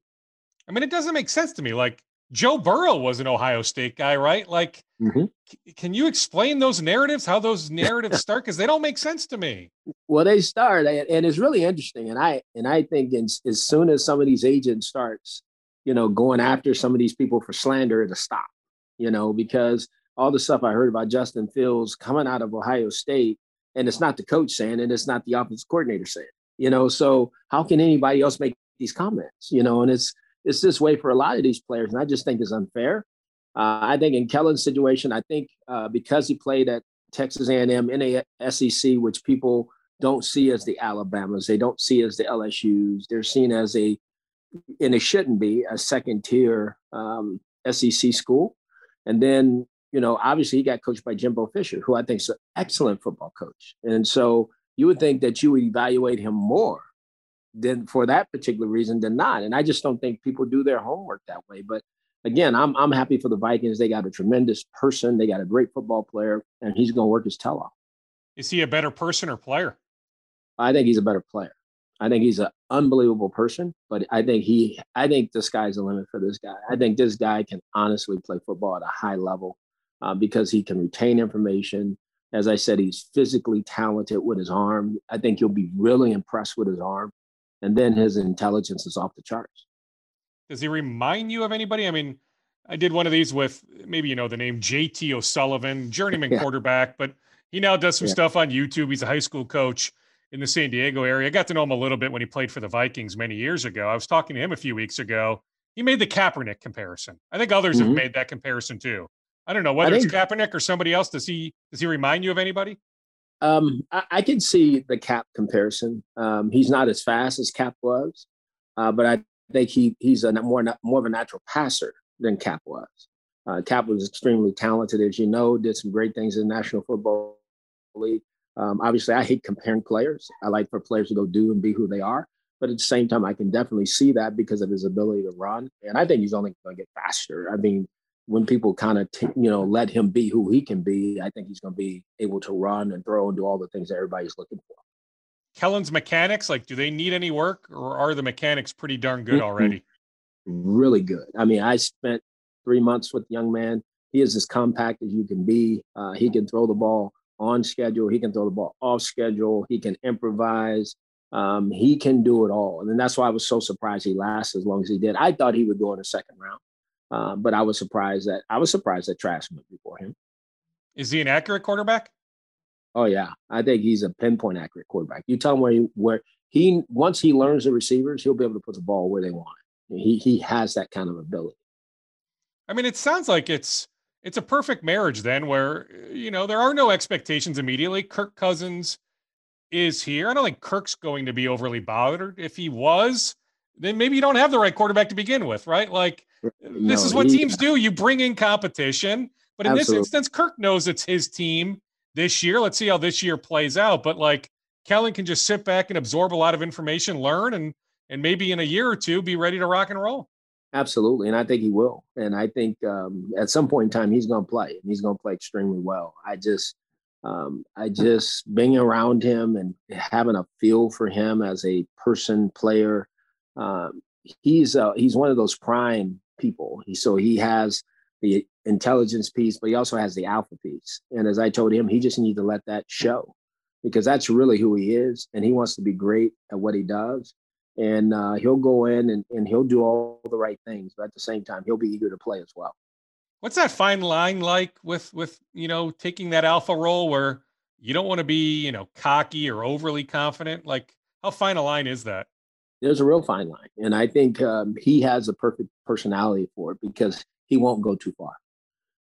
I mean, it doesn't make sense to me. Like, Joe Burrow was an Ohio State guy, right? Like, mm-hmm. c- can you explain those narratives, how those narratives start? Because they don't make sense to me. Well, they start, and, and it's really interesting. And I and I think in, as soon as some of these agents starts, you know, going after some of these people for slander, it'll stop, you know, because all the stuff I heard about Justin Fields coming out of Ohio State, and it's not the coach saying it, it's not the offensive coordinator saying it, you know. So how can anybody else make these comments, you know? And it's It's this way for a lot of these players, and I just think it's unfair. Uh, I think in Kellen's situation, I think uh, because he played at Texas A and M in a S E C, which people don't see as the Alabamas, they don't see as the L S Us. They're seen as a, and it shouldn't be, a second-tier um, S E C school. And then, you know, obviously he got coached by Jimbo Fisher, who I think is an excellent football coach. And so you would think that you would evaluate him more then for that particular reason than not. And I just don't think people do their homework that way. But again, I'm I'm happy for the Vikings. They got a tremendous person. They got a great football player, and he's going to work his tail off. Is he a better person or player? I think he's a better player. I think he's an unbelievable person, but I think he, I think the sky's the limit for this guy. I think this guy can honestly play football at a high level uh, because he can retain information. As I said, he's physically talented with his arm. I think you'll be really impressed with his arm. And then his intelligence is off the charts. Does he remind you of anybody? I mean, I did one of these with maybe, you know, the name J T O'Sullivan, journeyman yeah. quarterback, but he now does some yeah. stuff on YouTube. He's a high school coach in the San Diego area. I got to know him a little bit when he played for the Vikings many years ago. I was talking to him a few weeks ago. He made the Kaepernick comparison. I think others mm-hmm. have made that comparison too. I don't know whether think- it's Kaepernick or somebody else. Does he, does he remind you of anybody? Um, I, I can see the Cap comparison. Um, he's not as fast as Cap was, uh, but I think he he's a more more of a natural passer than Cap was. Uh, Cap was extremely talented, as you know, did some great things in the National Football League. Um, obviously, I hate comparing players. I like for players to go do and be who they are. But at the same time, I can definitely see that because of his ability to run. And I think he's only going to get faster. I mean, when people kind of, t- you know, let him be who he can be, I think he's going to be able to run and throw and do all the things that everybody's looking for. Kellen's mechanics, like, do they need any work, or are the mechanics pretty darn good already? Really good. I mean, I spent three months with the young man. He is as compact as you can be. Uh, he can throw the ball on schedule. He can throw the ball off schedule. He can improvise. Um, he can do it all. And that's why I was so surprised he lasted as long as he did. I thought he would go in the second round, uh, but I was surprised that I was surprised that Trask went before him. Is he an accurate quarterback? Oh, yeah. I think he's a pinpoint accurate quarterback. You tell him where he, where he once he learns the receivers, he'll be able to put the ball where they want it. He, he has that kind of ability. I mean, it sounds like it's it's a perfect marriage then where, you know, there are no expectations immediately. Kirk Cousins is here. I don't think Kirk's going to be overly bothered. If he was, then maybe you don't have the right quarterback to begin with, right? Like no, this is what he, teams do. You bring in competition, but in absolutely. This instance, Kirk knows it's his team this year. Let's see how this year plays out. But like Kellen can just sit back and absorb a lot of information, learn, and, and maybe in a year or two be ready to rock and roll. Absolutely. And I think he will. And I think um, at some point in time, he's going to play and he's going to play extremely well. I just, Um, I just being around him and having a feel for him as a person, player. Um, he's uh, he's one of those prime people. He, so he has the intelligence piece, but he also has the alpha piece. And as I told him, he just needs to let that show because that's really who he is. And he wants to be great at what he does. And uh, he'll go in and, and he'll do all the right things. But at the same time, he'll be eager to play as well. What's that fine line like with, with, you know, taking that alpha role where you don't want to be, you know, cocky or overly confident? Like how fine a line is that? There's a real fine line. And I think um, he has a perfect personality for it because he won't go too far.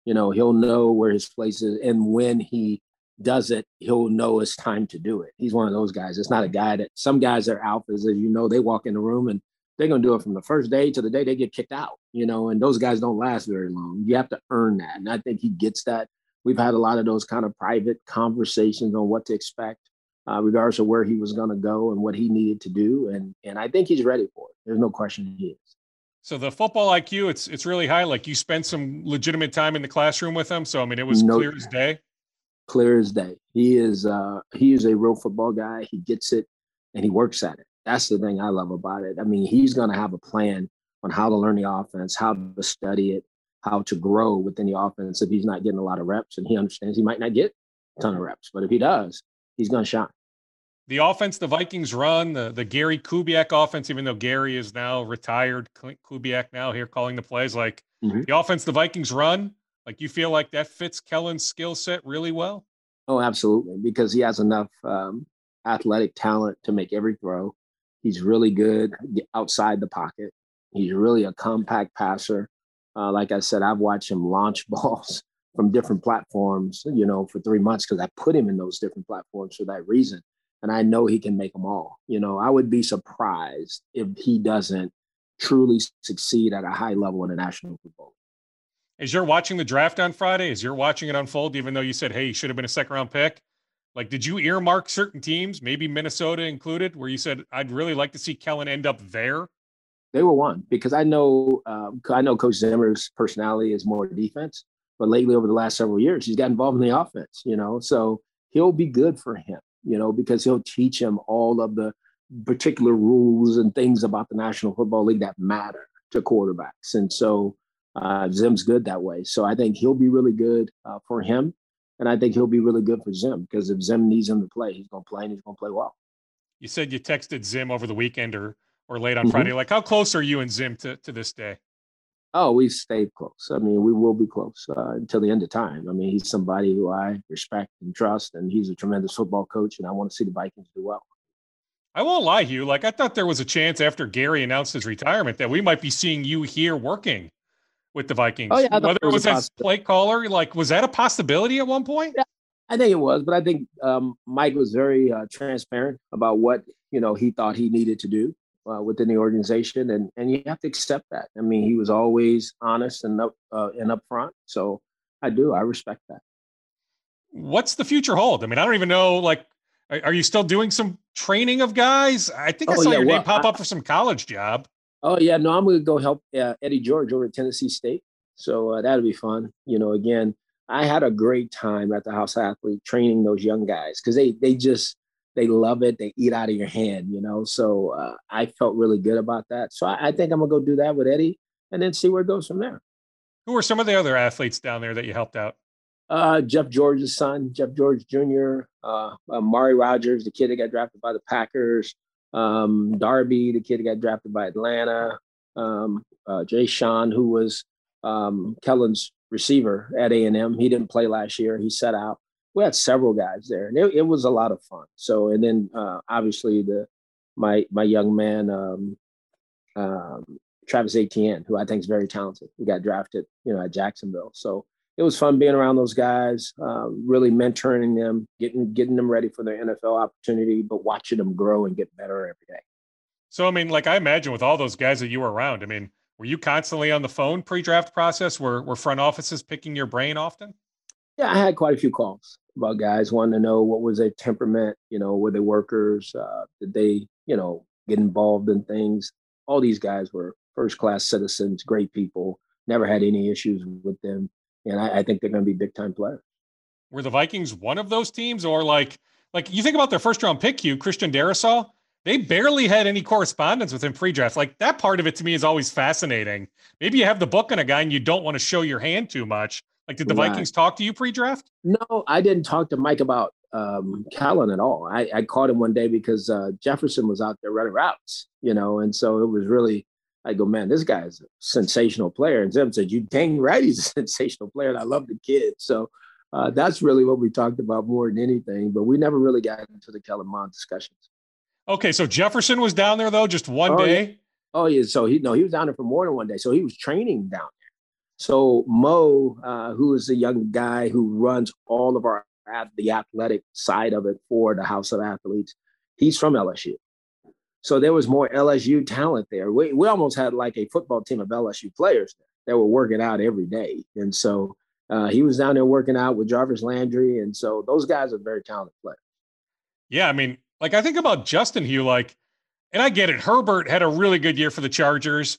You know, he'll know where his place is. And when he does it, he'll know it's time to do it. He's one of those guys. It's not a guy that some guys are alphas, as you know, they walk in the room and they're going to do it from the first day to the day they get kicked out, you know, and those guys don't last very long. You have to earn that. And I think he gets that. We've had a lot of those kind of private conversations on what to expect, uh, regardless of where he was going to go and what he needed to do. And and I think he's ready for it. There's no question he is. So the football I Q, it's it's really high. Like you spent some legitimate time in the classroom with him. So, I mean, it was no, clear as day. Clear as day. He is uh, he is a real football guy. He gets it and he works at it. That's the thing I love about it. I mean, he's going to have a plan on how to learn the offense, how to study it, how to grow within the offense. If he's not getting a lot of reps and he understands he might not get a ton of reps, but if he does, he's going to shine. The offense the Vikings run, the, the Gary Kubiak offense, even though Gary is now retired, Kubiak now here calling the plays, like mm-hmm. the offense the Vikings run, like you feel like that fits Kellen's skill set really well? Oh, absolutely, because he has enough um, athletic talent to make every throw. He's really good outside the pocket. He's really a compact passer. Uh, like I said, I've watched him launch balls from different platforms, you know, for three months because I put him in those different platforms for that reason. And I know he can make them all. You know, I would be surprised if he doesn't truly succeed at a high level in the National Football League. As you're watching the draft on Friday, as you're watching it unfold, even though you said, hey, he should have been a second round pick, like, did you earmark certain teams, maybe Minnesota included, where you said, I'd really like to see Kellen end up there? They were one, because I know uh, I know Coach Zimmer's personality is more defense, but lately over the last several years, he's got involved in the offense, you know, so he'll be good for him, you know, because he'll teach him all of the particular rules and things about the National Football League that matter to quarterbacks. And so uh, Zim's good that way. So I think he'll be really good uh, for him. And I think he'll be really good for Zim because if Zim needs him to play, he's going to play and he's going to play well. You said you texted Zim over the weekend or, or late on mm-hmm. Friday. Like, how close are you and Zim to, to this day? Oh, we stayed close. I mean, we will be close uh, until the end of time. I mean, he's somebody who I respect and trust, and he's a tremendous football coach, and I want to see the Vikings do well. I won't lie, Hugh. Like, I thought there was a chance after Gary announced his retirement that we might be seeing you here working with the Vikings. Oh, yeah, whether it was as play caller, like, was that a possibility at one point? Yeah, I think it was, but I think um, Mike was very uh, transparent about what, you know, he thought he needed to do uh, within the organization. And and you have to accept that. I mean, he was always honest and up, uh, and upfront. So I do, I respect that. What's the future hold? I mean, I don't even know, like, are, are you still doing some training of guys? I think I oh, saw yeah, your well, name pop I, up for some college job. Oh, yeah. No, I'm going to go help uh, Eddie George over at Tennessee State. So uh, that'll be fun. You know, again, I had a great time at the House Athlete training those young guys because they they just they love it. They eat out of your hand, you know, so uh, I felt really good about that. So I, I think I'm going to go do that with Eddie and then see where it goes from there. Who were some of the other athletes down there that you helped out? Uh, Jeff George's son, Jeff George Junior, uh, uh, Mari Rogers, the kid that got drafted by the Packers, um, Darby, the kid that got drafted by Atlanta, um, uh, Jay Sean, who was um, Kellen's receiver at A and M. He didn't play last year. He sat out. We had several guys there, and it, it was a lot of fun. So, and then uh, obviously the my my young man, um, um, Travis Etienne, who I think is very talented. He got drafted, you know, at Jacksonville. So it was fun being around those guys, uh, really mentoring them, getting getting them ready for their N F L opportunity, but watching them grow and get better every day. So, I mean, like I imagine with all those guys that you were around, I mean, were you constantly on the phone pre-draft process? Were, were front offices picking your brain often? Yeah, I had quite a few calls about guys wanting to know what was their temperament, you know, were they workers, uh, did they, you know, get involved in things? All these guys were first-class citizens, great people, never had any issues with them. And I, I think they're going to be big-time players. Were the Vikings one of those teams? Or like, like you think about their first-round pick, you, Christian Darrisaw, they barely had any correspondence with him pre-draft. Like, that part of it to me is always fascinating. Maybe you have the book on a guy and you don't want to show your hand too much. Like, did the right. Vikings talk to you pre-draft? No, I didn't talk to Mike about um, Callen at all. I, I called him one day because uh, Jefferson was out there running routes, you know, and so it was really – I go, man, this guy's a sensational player. And Zim said, you dang right, he's a sensational player. And I love the kid. So uh, that's really what we talked about more than anything. But we never really got into the Kellen Mond discussions. Okay, so Jefferson was down there, though, just one oh, day? Yeah. Oh, yeah. So, he no, he was down there for more than one day. So he was training down there. So Mo, uh, who is the young guy who runs all of our the athletic side of it for the House of Athletes, he's from L S U. So there was more L S U talent there. We we almost had like a football team of L S U players that were working out every day. And so uh, he was down there working out with Jarvis Landry. And so those guys are very talented players. Yeah, I mean, like I think about Justin Hugh, like, and I get it. Herbert had a really good year for the Chargers.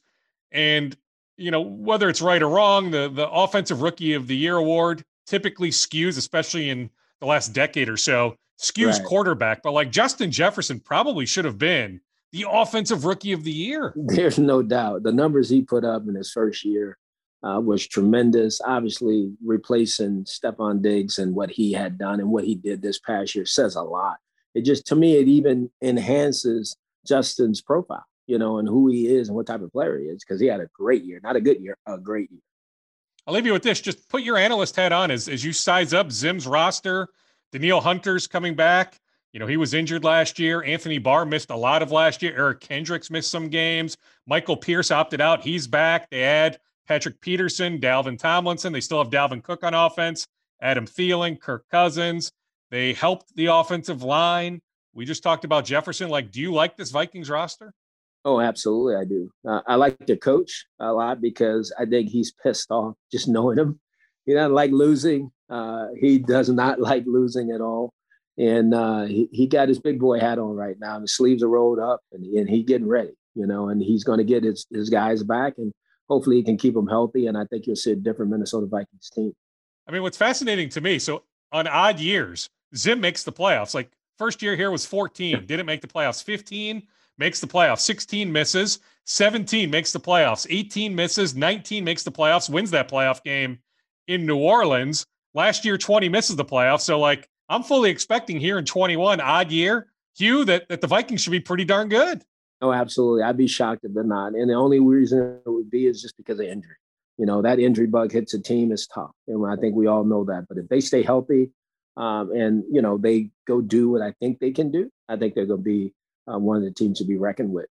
And, you know, whether it's right or wrong, the, the Offensive Rookie of the Year award typically skews, especially in the last decade or so, skews right. quarterback. But like Justin Jefferson probably should have been the Offensive Rookie of the Year. There's no doubt. The numbers he put up in his first year uh, was tremendous, obviously replacing Stephon Diggs and what he had done and what he did this past year says a lot. It just, to me, it even enhances Justin's profile, you know, and who he is and what type of player he is, because he had a great year, not a good year, a great year. I'll leave you with this. Just put your analyst hat on as, as you size up Zim's roster. Daniil Hunter's coming back. You know, he was injured last year. Anthony Barr missed a lot of last year. Eric Kendricks missed some games. Michael Pierce opted out. He's back. They add Patrick Peterson, Dalvin Tomlinson. They still have Dalvin Cook on offense, Adam Thielen, Kirk Cousins. They helped the offensive line. We just talked about Jefferson. Like, do you like this Vikings roster? Oh, absolutely I do. Uh, I like the coach a lot because I think he's pissed off just knowing him. He doesn't like losing. Uh, he does not like losing at all. And uh, he, he got his big boy hat on right now. The sleeves are rolled up, and, and he's getting ready, you know, and he's going to get his, his guys back, and hopefully he can keep them healthy. And I think you'll see a different Minnesota Vikings team. I mean, what's fascinating to me, so on odd years, Zim makes the playoffs. Like, first year here was fourteen, didn't make the playoffs. fifteen, makes the playoffs. sixteen misses. seventeen, makes the playoffs. eighteen misses. nineteen, makes the playoffs, wins that playoff game in New Orleans. Last year, twenty misses the playoffs. So, like, I'm fully expecting here in twenty-one, odd year, Hugh, that, that the Vikings should be pretty darn good. Oh, absolutely. I'd be shocked if they're not. And the only reason it would be is just because of injury. You know, that injury bug hits a team, it's tough. And I think we all know that. But if they stay healthy um, and, you know, they go do what I think they can do, I think they're going to be uh, one of the teams to be reckoned with.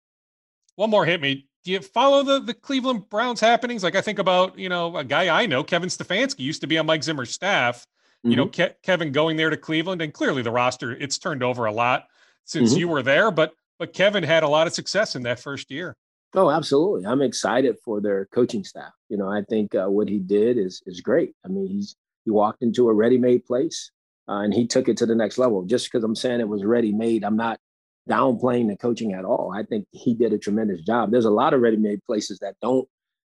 One more hit me. Do you follow the, the Cleveland Browns happenings? Like I think about, you know, a guy I know, Kevin Stefanski, used to be on Mike Zimmer's staff. You know, mm-hmm. Ke- Kevin going there to Cleveland, and clearly the roster, it's turned over a lot since mm-hmm. you were there, but but Kevin had a lot of success in that first year. Oh, absolutely. I'm excited for their coaching staff. You know, I think uh, what he did is is great. I mean, he's he walked into a ready-made place, uh, and he took it to the next level. Just because I'm saying it was ready-made, I'm not downplaying the coaching at all. I think he did a tremendous job. There's a lot of ready-made places that don't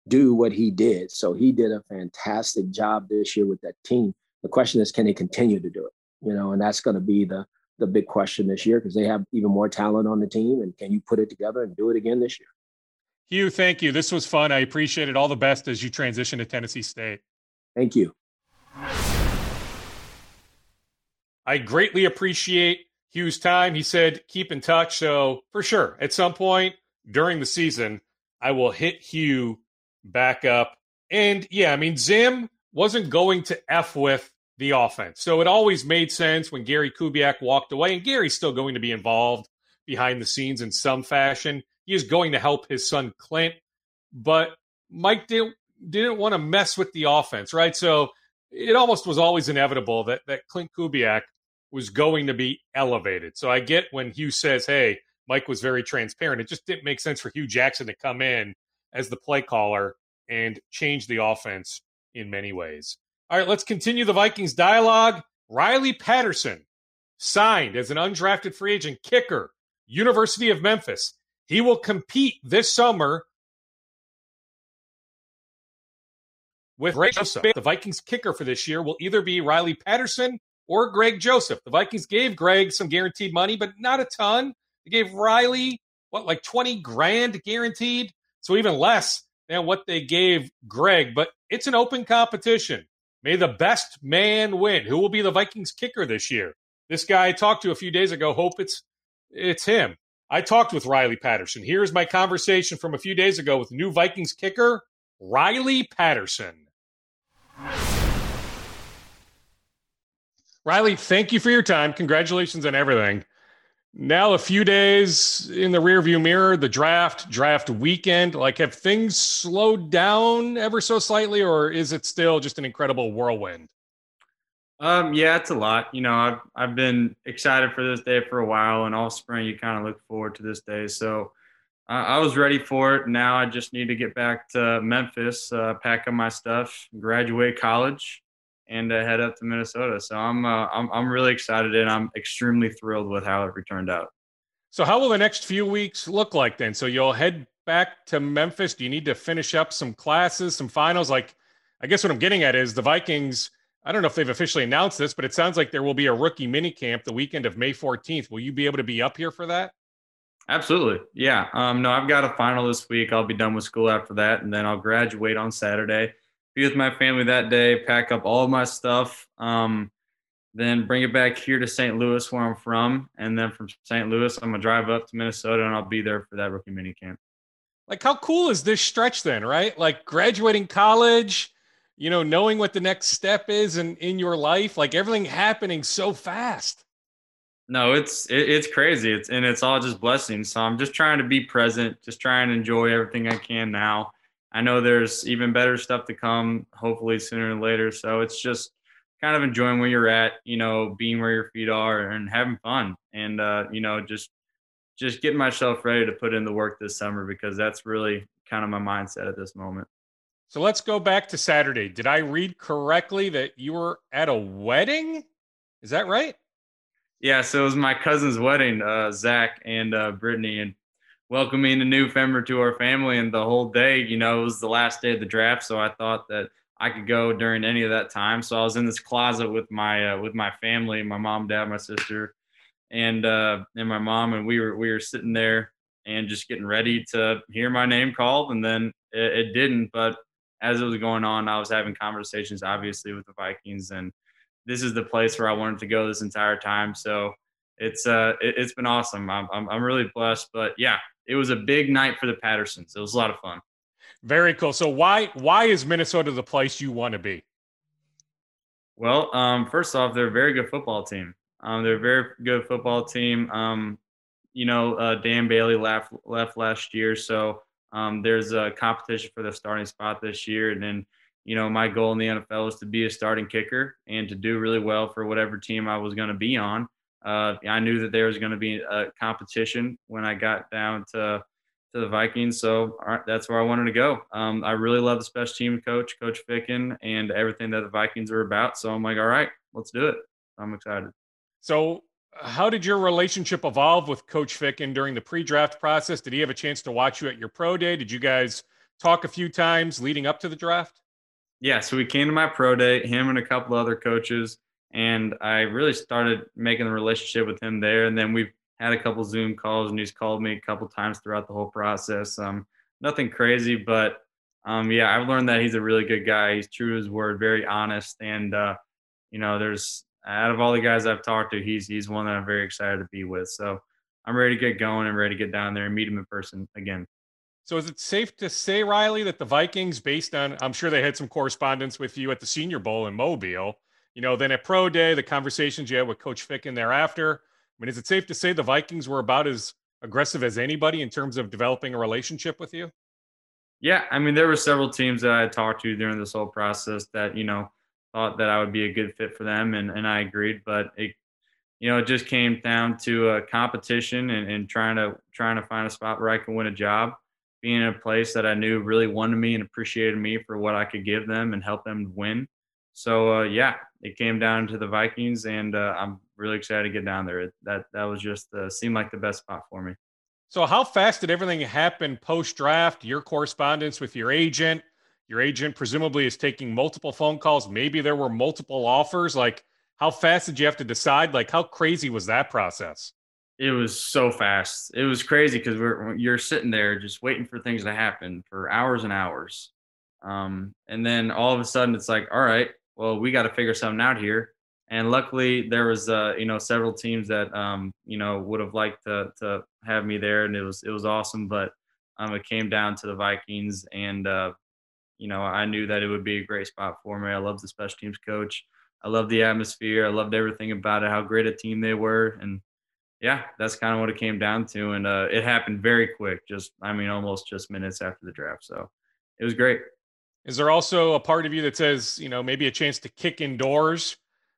do what he did, so he did a fantastic job this year with that team. The question is, can they continue to do it? You know, and that's going to be the the big question this year because they have even more talent on the team. And can you put it together and do it again this year? Hugh, thank you. This was fun. I appreciate it. All the best as you transition to Tennessee State. Thank you. I greatly appreciate Hugh's time. He said, keep in touch. So for sure, at some point during the season, I will hit Hugh back up. And yeah, I mean, Zim wasn't going to F with the offense. So it always made sense when Gary Kubiak walked away, and Gary's still going to be involved behind the scenes in some fashion. He is going to help his son, Clint, but Mike didn't, didn't want to mess with the offense, right? So it almost was always inevitable that, that Clint Kubiak was going to be elevated. So I get when Hugh says, hey, Mike was very transparent. It just didn't make sense for Hugh Jackson to come in as the play caller and change the offense in many ways. All right, let's continue the Vikings dialogue. Riley Patterson signed as an undrafted free agent kicker, University of Memphis. He will compete this summer with Greg Joseph. The Vikings kicker for this year will either be Riley Patterson or Greg Joseph. The Vikings gave Greg some guaranteed money, but not a ton. They gave Riley, what, like twenty grand guaranteed? So even less than what they gave Greg. But it's an open competition. May the best man win. Who will be the Vikings kicker this year? This guy I talked to a few days ago, hope it's it's him. I talked with Riley Patterson. Here's my conversation from a few days ago with new Vikings kicker, Riley Patterson. Riley, thank you for your time. Congratulations on everything. Now a few days in the rearview mirror, the draft, draft weekend. Like, have things slowed down ever so slightly, or is it still just an incredible whirlwind? Um, yeah, it's a lot. You know, I've I've been excited for this day for a while, and all spring you kind of look forward to this day. So uh, I was ready for it. Now I just need to get back to Memphis, uh, pack up my stuff, graduate college, and uh, head up to Minnesota. So I'm uh, I'm I'm really excited, and I'm extremely thrilled with how it turned out. So how will the next few weeks look like then? So you'll head back to Memphis. Do you need to finish up some classes, some finals? Like, I guess what I'm getting at is the Vikings – I don't know if they've officially announced this, but it sounds like there will be a rookie minicamp the weekend of May fourteenth. Will you be able to be up here for that? Absolutely. Yeah. Um, no, I've got a final this week. I'll be done with school after that, and then I'll graduate on Saturday, be with my family that day, pack up all of my stuff, um, then bring it back here to Saint Louis where I'm from. And then from Saint Louis, I'm going to drive up to Minnesota, and I'll be there for that rookie minicamp. Like, how cool is this stretch then, right? Like, graduating college, you know, knowing what the next step is in, in your life, like everything happening so fast. No, it's, it, it's crazy. It's, and it's all just blessings. So I'm just trying to be present, just trying to enjoy everything I can now. I know there's even better stuff to come, hopefully sooner or later. So it's just kind of enjoying where you're at, you know, being where your feet are and having fun. And, uh, you know, just, just getting myself ready to put in the work this summer, because that's really kind of my mindset at this moment. So let's go back to Saturday. Did I read correctly that you were at a wedding? Is that right? Yeah, so it was my cousin's wedding, uh, Zach and uh, Brittany, and welcoming a new member to our family. And the whole day, you know, it was the last day of the draft, so I thought that I could go during any of that time. So I was in this closet with my uh, with my family, my mom, dad, my sister, and uh, and my mom, and we were we were sitting there and just getting ready to hear my name called, and then it, it didn't, but as it was going on, I was having conversations, obviously, with the Vikings, and this is the place where I wanted to go this entire time. So it's uh, it, it's been awesome. I'm, I'm I'm really blessed. But yeah, it was a big night for the Pattersons. It was a lot of fun. Very cool. So why why is Minnesota the place you want to be? Well, um, first off, they're a very good football team. Um, they're a very good football team. Um, you know, uh, Dan Bailey left left last year, so. Um, there's a competition for the starting spot this year. And then, you know, my goal in the N F L is to be a starting kicker and to do really well for whatever team I was going to be on. Uh, I knew that there was going to be a competition when I got down to to the Vikings. So all right, that's where I wanted to go. Um, I really love the special team coach, Coach Ficken, and everything that the Vikings are about. So I'm like, all right, let's do it. I'm excited. So how did your relationship evolve with Coach Ficken during the pre-draft process? Did he have a chance to watch you at your pro day? Did you guys talk a few times leading up to the draft? Yeah, so we came to my pro day, him and a couple other coaches, and I really started making the relationship with him there. And then we've had a couple Zoom calls, and he's called me a couple times throughout the whole process. Um, nothing crazy, but um, yeah, I've learned that he's a really good guy. He's true to his word, very honest. And, uh, you know, there's out of all the guys I've talked to, he's, he's one that I'm very excited to be with. So I'm ready to get going and ready to get down there and meet him in person again. So is it safe to say, Riley, that the Vikings, based on, I'm sure they had some correspondence with you at the Senior Bowl in Mobile, you know, then at Pro Day, the conversations you had with Coach Ficken thereafter. I mean, is it safe to say the Vikings were about as aggressive as anybody in terms of developing a relationship with you? Yeah, I mean, there were several teams that I talked to during this whole process that, you know, thought that I would be a good fit for them, and, and I agreed. But, it, you know, it just came down to uh, competition and, and trying to trying to find a spot where I can win a job, being in a place that I knew really wanted me and appreciated me for what I could give them and help them win. So, uh, yeah, it came down to the Vikings, and uh, I'm really excited to get down there. It, that that was just uh, seemed like the best spot for me. So how fast did everything happen post-draft, your correspondence with your agent? Your agent presumably is taking multiple phone calls. Maybe there were multiple offers. Like, how fast did you have to decide? Like, how crazy was that process? It was so fast. It was crazy because we're you're sitting there just waiting for things to happen for hours and hours. Um, and then all of a sudden it's like, all right, well, we got to figure something out here. And luckily there was, uh, you know, several teams that, um, you know, would have liked to to have me there, and it was, it was awesome, but um, it came down to the Vikings, and, uh, you know, I knew that it would be a great spot for me. I love the special teams coach. I love the atmosphere. I loved everything about it, how great a team they were. And yeah, that's kind of what it came down to. And uh, it happened very quick, just, I mean, almost just minutes after the draft. So it was great. Is there also a part of you that says, you know, maybe a chance to kick indoors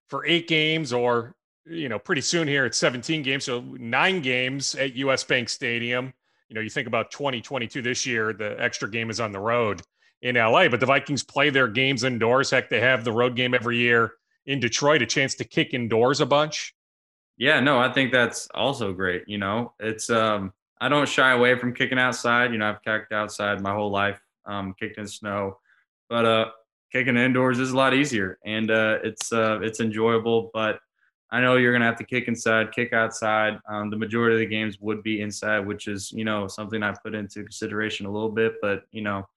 for eight games, or, you know, pretty soon here it's seventeen games. So nine games at U S Bank Stadium. You know, you think about twenty twenty-two this year, the extra game is on the road in L A, but the Vikings play their games indoors. Heck, they have the road game every year in Detroit, a chance to kick indoors a bunch. Yeah, no, I think that's also great. You know, it's, um, I don't shy away from kicking outside. You know, I've kicked outside my whole life, um, kicked in snow, but, uh, kicking indoors is a lot easier, and uh, it's uh, it's enjoyable, but I know you're going to have to kick inside, kick outside. Um, the majority of the games would be inside, which is, you know, something I put into consideration a little bit, but, you know,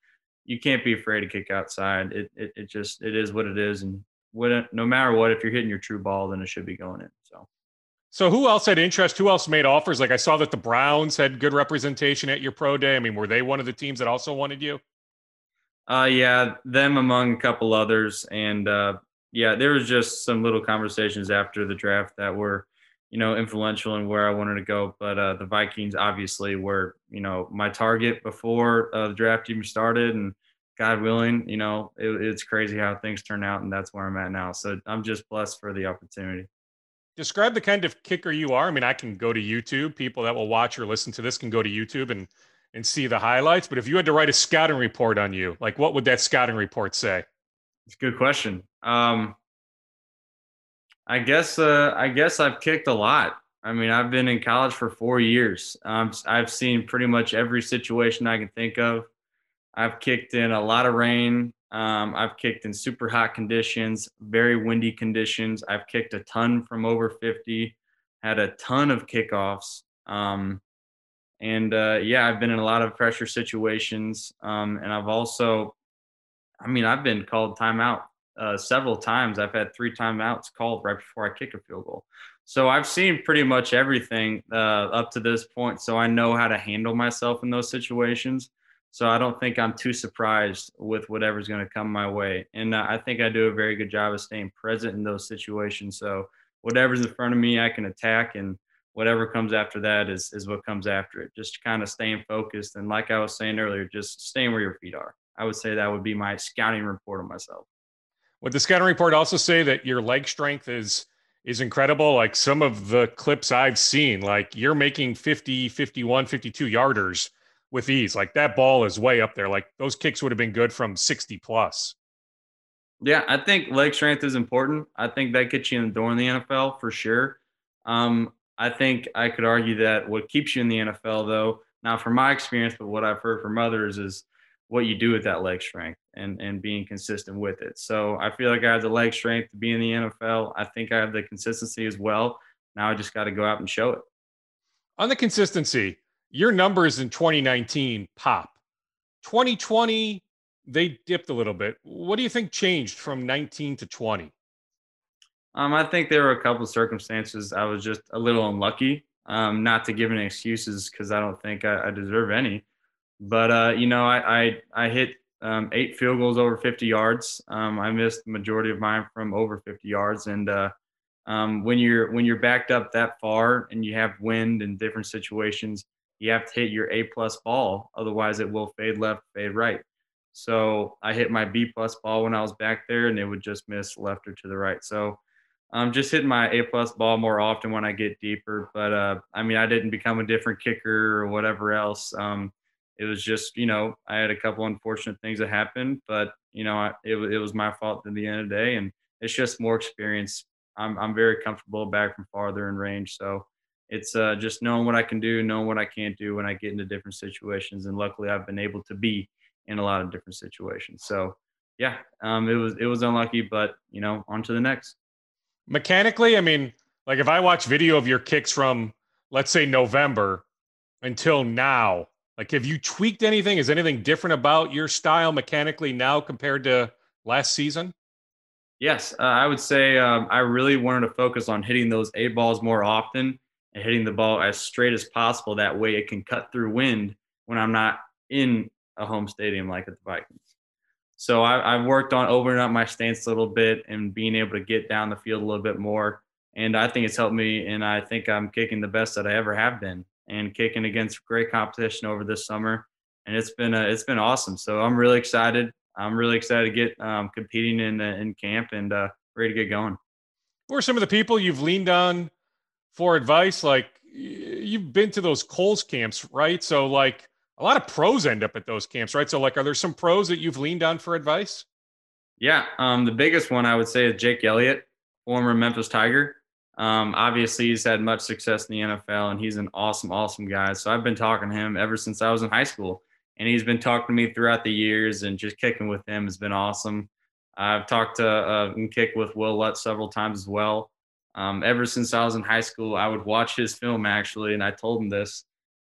you can't be afraid to kick outside. It it, it just, it is what it is. And what, no matter what, if you're hitting your true ball, then it should be going in. So, so who else had interest? Who else made offers? Like, I saw that the Browns had good representation at your pro day. I mean, were they one of the teams that also wanted you? Uh, yeah, them among a couple others. And, uh, yeah, there was just some little conversations after the draft that were, you know, influential in where I wanted to go. But uh, the Vikings obviously were, you know, my target before uh, the draft even started. And God willing, you know, it, it's crazy how things turn out. And that's where I'm at now. So I'm just blessed for the opportunity. Describe the kind of kicker you are. I mean, I can go to YouTube. People that will watch or listen to this can go to YouTube and and see the highlights, but if you had to write a scouting report on you, like, what would that scouting report say? It's a good question. Um, I guess, uh, I guess I've kicked a lot. I mean, I've been in college for four years. Um, I've seen pretty much every situation I can think of. I've kicked in a lot of rain. Um, I've kicked in super hot conditions, very windy conditions. I've kicked a ton from over fifty, had a ton of kickoffs. Um, And, uh, yeah, I've been in a lot of pressure situations. Um, and I've also, I mean, I've been called timeout uh, several times. I've had three timeouts called right before I kick a field goal. So I've seen pretty much everything uh, up to this point. So I know how to handle myself in those situations. So I don't think I'm too surprised with whatever's going to come my way. And uh, I think I do a very good job of staying present in those situations. So whatever's in front of me, I can attack, and whatever comes after that is is what comes after it. Just kind of staying focused. And like I was saying earlier, just staying where your feet are. I would say that would be my scouting report on myself. Would the scouting report also say that your leg strength is is incredible? Like, some of the clips I've seen, like, you're making fifty, fifty-one, fifty-two yarders with ease. Like, that ball is way up there. Like, those kicks would have been good from sixty plus. Yeah, I think leg strength is important. I think that gets you in the door in the N F L for sure. Um, I think I could argue that what keeps you in the N F L, though, not from my experience, but what I've heard from others, is what you do with that leg strength and, and being consistent with it. So I feel like I have the leg strength to be in the N F L. I think I have the consistency as well. Now I just got to go out and show it. On the consistency, your numbers in twenty nineteen pop. twenty twenty, they dipped a little bit. What do you think changed from nineteen to twenty? Um, I think there were a couple of circumstances. I was just a little unlucky, um, not to give any excuses because I don't think I, I deserve any. But, uh, you know, I I, I hit um, eight field goals over fifty yards. Um, I missed the majority of mine from over fifty yards. And uh, um, when you're when you're backed up that far and you have wind and different situations, you have to hit your A-plus ball. Otherwise, it will fade left, fade right. So I hit my B-plus ball when I was back there, and it would just miss left or to the right. So I'm um, just hitting my A-plus ball more often when I get deeper. But, uh, I mean, I didn't become a different kicker or whatever else. Um, it was just, you know, I had a couple unfortunate things that happened. But, you know, I, it, it was my fault at the end of the day, and it's just more experience. I'm, I'm very comfortable back from farther in range. So it's uh, just knowing what I can do, knowing what I can't do when I get into different situations. And luckily I've been able to be in a lot of different situations. So yeah, um, it was, it was unlucky, but you know, on to the next. Mechanically, I mean, like if I watch video of your kicks from, let's say, November until now, like have you tweaked anything? Is anything different about your style mechanically now compared to last season? Yes. Uh, I would say um, I really wanted to focus on hitting those eight balls more often and hitting the ball as straight as possible. That way it can cut through wind when I'm not in a home stadium like at the Vikings. So I, I've worked on opening up my stance a little bit and being able to get down the field a little bit more. And I think it's helped me, and I think I'm kicking the best that I ever have been and kicking against great competition over this summer. And it's been a, it's been awesome. So I'm really excited. I'm really excited to get um, competing in, uh, in camp and uh, ready to get going. Who are some of the people you've leaned on for advice? Like you've been to those Coles camps, right? So like, a lot of pros end up at those camps, right? So, like, are there some pros that you've leaned on for advice? Yeah. Um, the biggest one I would say is Jake Elliott, former Memphis Tiger. Um, obviously, he's had much success in the N F L, and he's an awesome, awesome guy. So I've been talking to him ever since I was in high school, and he's been talking to me throughout the years, and just kicking with him has been awesome. I've talked to uh, and kicked with Will Lutz several times as well. Um, ever since I was in high school, I would watch his film, actually, and I told him this.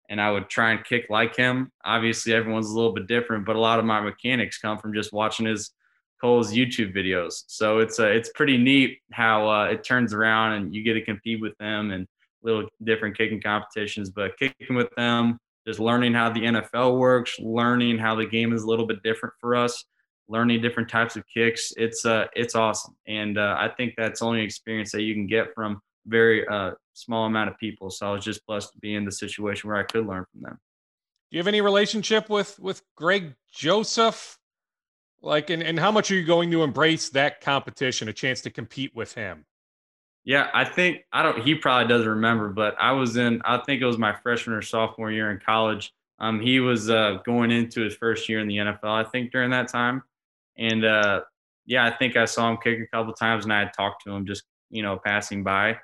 And I would try and kick like him. Obviously, everyone's a little bit different, but a lot of my mechanics come from just watching his Cole's YouTube videos. So it's uh, it's pretty neat how uh, it turns around and you get to compete with them and little different kicking competitions. But kicking with them, just learning how the N F L works, learning how the game is a little bit different for us, learning different types of kicks. It's uh, it's awesome, and uh, I think that's only experience that you can get from very uh, small amount of people. So I was just blessed to be in the situation where I could learn from them. Do you have any relationship with, with Greg Joseph? Like, and, and how much are you going to embrace that competition, a chance to compete with him? Yeah, I think, I don't, he probably doesn't remember, but I was in, I think it was my freshman or sophomore year in college. Um, he was uh, going into his first year in the N F L, I think, during that time. And uh, yeah, I think I saw him kick a couple times and I had talked to him just, you know, passing by.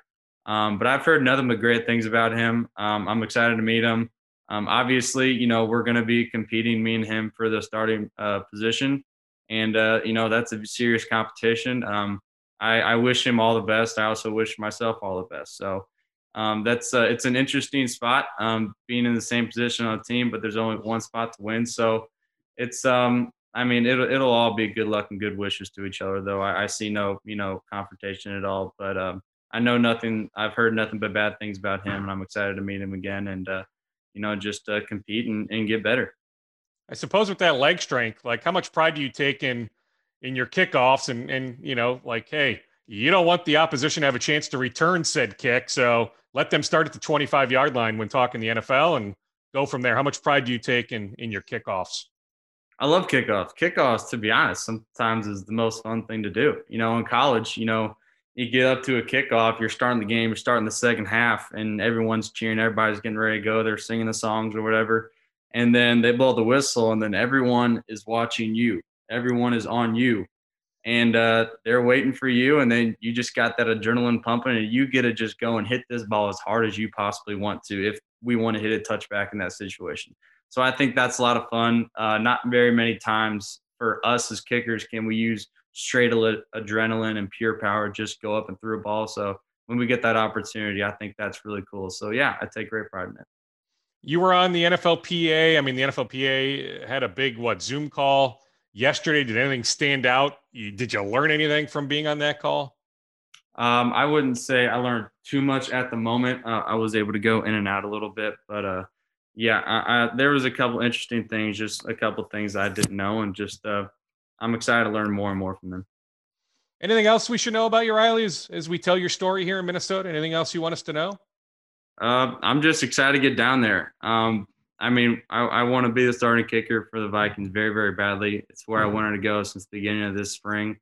Um, but I've heard nothing but great things about him. Um, I'm excited to meet him. Um, obviously, you know, we're going to be competing, me and him, for the starting uh, position. And, uh, you know, that's a serious competition. Um, I, I wish him all the best. I also wish myself all the best. So um, that's uh, it's an interesting spot, um, being in the same position on a team, but there's only one spot to win. So it's, um, I mean, it'll, it'll all be good luck and good wishes to each other, though. I, I see no, you know, confrontation at all. But, um, I know nothing. I've heard nothing but bad things about him, and I'm excited to meet him again and, uh, you know, just uh, compete and, and get better. I suppose with that leg strength, like how much pride do you take in, in your kickoffs and, and, you know, like, hey, you don't want the opposition to have a chance to return said kick. So let them start at the twenty-five yard line when talking the N F L and go from there. How much pride do you take in, in your kickoffs? I love kickoffs. Kickoffs, to be honest, sometimes is the most fun thing to do. You know, in college, you know, you get up to a kickoff, you're starting the game, you're starting the second half, and everyone's cheering, everybody's getting ready to go, they're singing the songs or whatever, and then they blow the whistle, and then everyone is watching you. Everyone is on you, and uh, they're waiting for you, and then you just got that adrenaline pumping, and you get to just go and hit this ball as hard as you possibly want to if we want to hit a touchback in that situation. So I think that's a lot of fun. Uh, not very many times for us as kickers can we use straight adrenaline and pure power, just go up and through a ball. So when we get that opportunity, I think that's really cool. So yeah, I take great pride in it. you were on the N F L P A. I mean, the N F L P A had a big, what, Zoom call yesterday. Did anything stand out? You, did you learn anything from being on that call? Um, I wouldn't say I learned too much at the moment. Uh, I was able to go in and out a little bit, but uh, yeah, I, I, there was a couple interesting things, just a couple things I didn't know, and just uh, I'm excited to learn more and more from them. Anything else we should know about you, Riley, as, as we tell your story here in Minnesota? Anything else you want us to know? Uh, I'm just excited to get down there. Um, I mean, I, I want to be the starting kicker for the Vikings very, very badly. It's where I wanted to go since the beginning of this spring.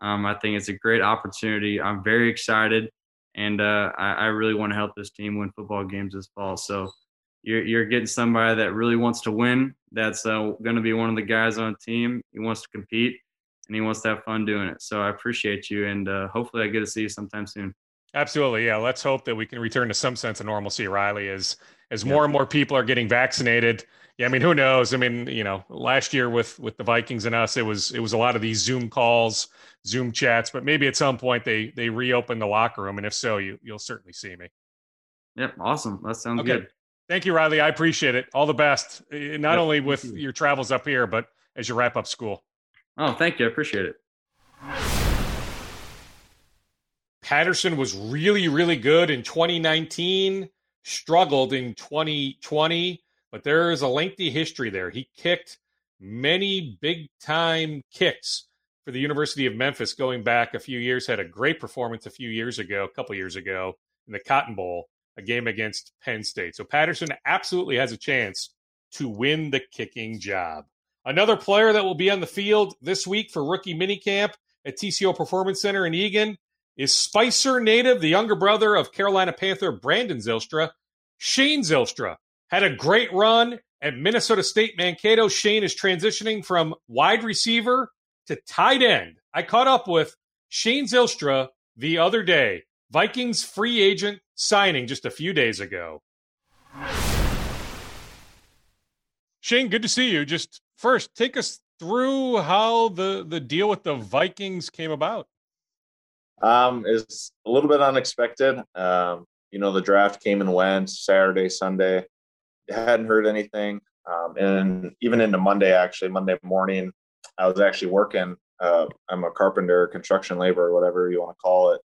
Um, I think it's a great opportunity. I'm very excited, and uh, I, I really want to help this team win football games this fall. So you're, you're getting somebody that really wants to win, that's uh, going to be one of the guys on the team. He wants to compete, and he wants to have fun doing it. So I appreciate you, and uh, hopefully I get to see you sometime soon. Absolutely. Yeah. Let's hope that we can return to some sense of normalcy, Riley, as, as more and more people are getting vaccinated. Yeah. I mean, who knows? I mean, you know, last year with, with the Vikings and us, it was, it was a lot of these Zoom calls, Zoom chats, but maybe at some point they, they reopen the locker room. And if so, you, you'll certainly see me. Yep. Awesome. That sounds okay. Good. Thank you, Riley. I appreciate it. All the best, not yep. only with you. your travels up here, but as you wrap up school. Oh, thank you. I appreciate it. Patterson was really, really good in twenty nineteen, struggled in twenty twenty, but there is a lengthy history there. He kicked many big-time kicks for the University of Memphis going back a few years, had a great performance a few years ago, a couple years ago, in the Cotton Bowl, a game against Penn State. So Patterson absolutely has a chance to win the kicking job. Another player that will be on the field this week for rookie minicamp at T C O Performance Center in Eagan is Spicer native, the younger brother of Carolina Panther Brandon Zylstra. Shane Zylstra had a great run at Minnesota State Mankato. Shane is transitioning from wide receiver to tight end. I caught up with Shane Zylstra the other day, Vikings free agent signing just a few days ago. Shane, good to see you. Just first, take us through how the, the deal with the Vikings came about. Um, is a little bit unexpected. Um, you know, the draft came and went Saturday, Sunday. I hadn't heard anything. Um, and even into Monday, actually, Monday morning, I was actually working. Uh, I'm a carpenter, construction laborer, whatever you want to call it.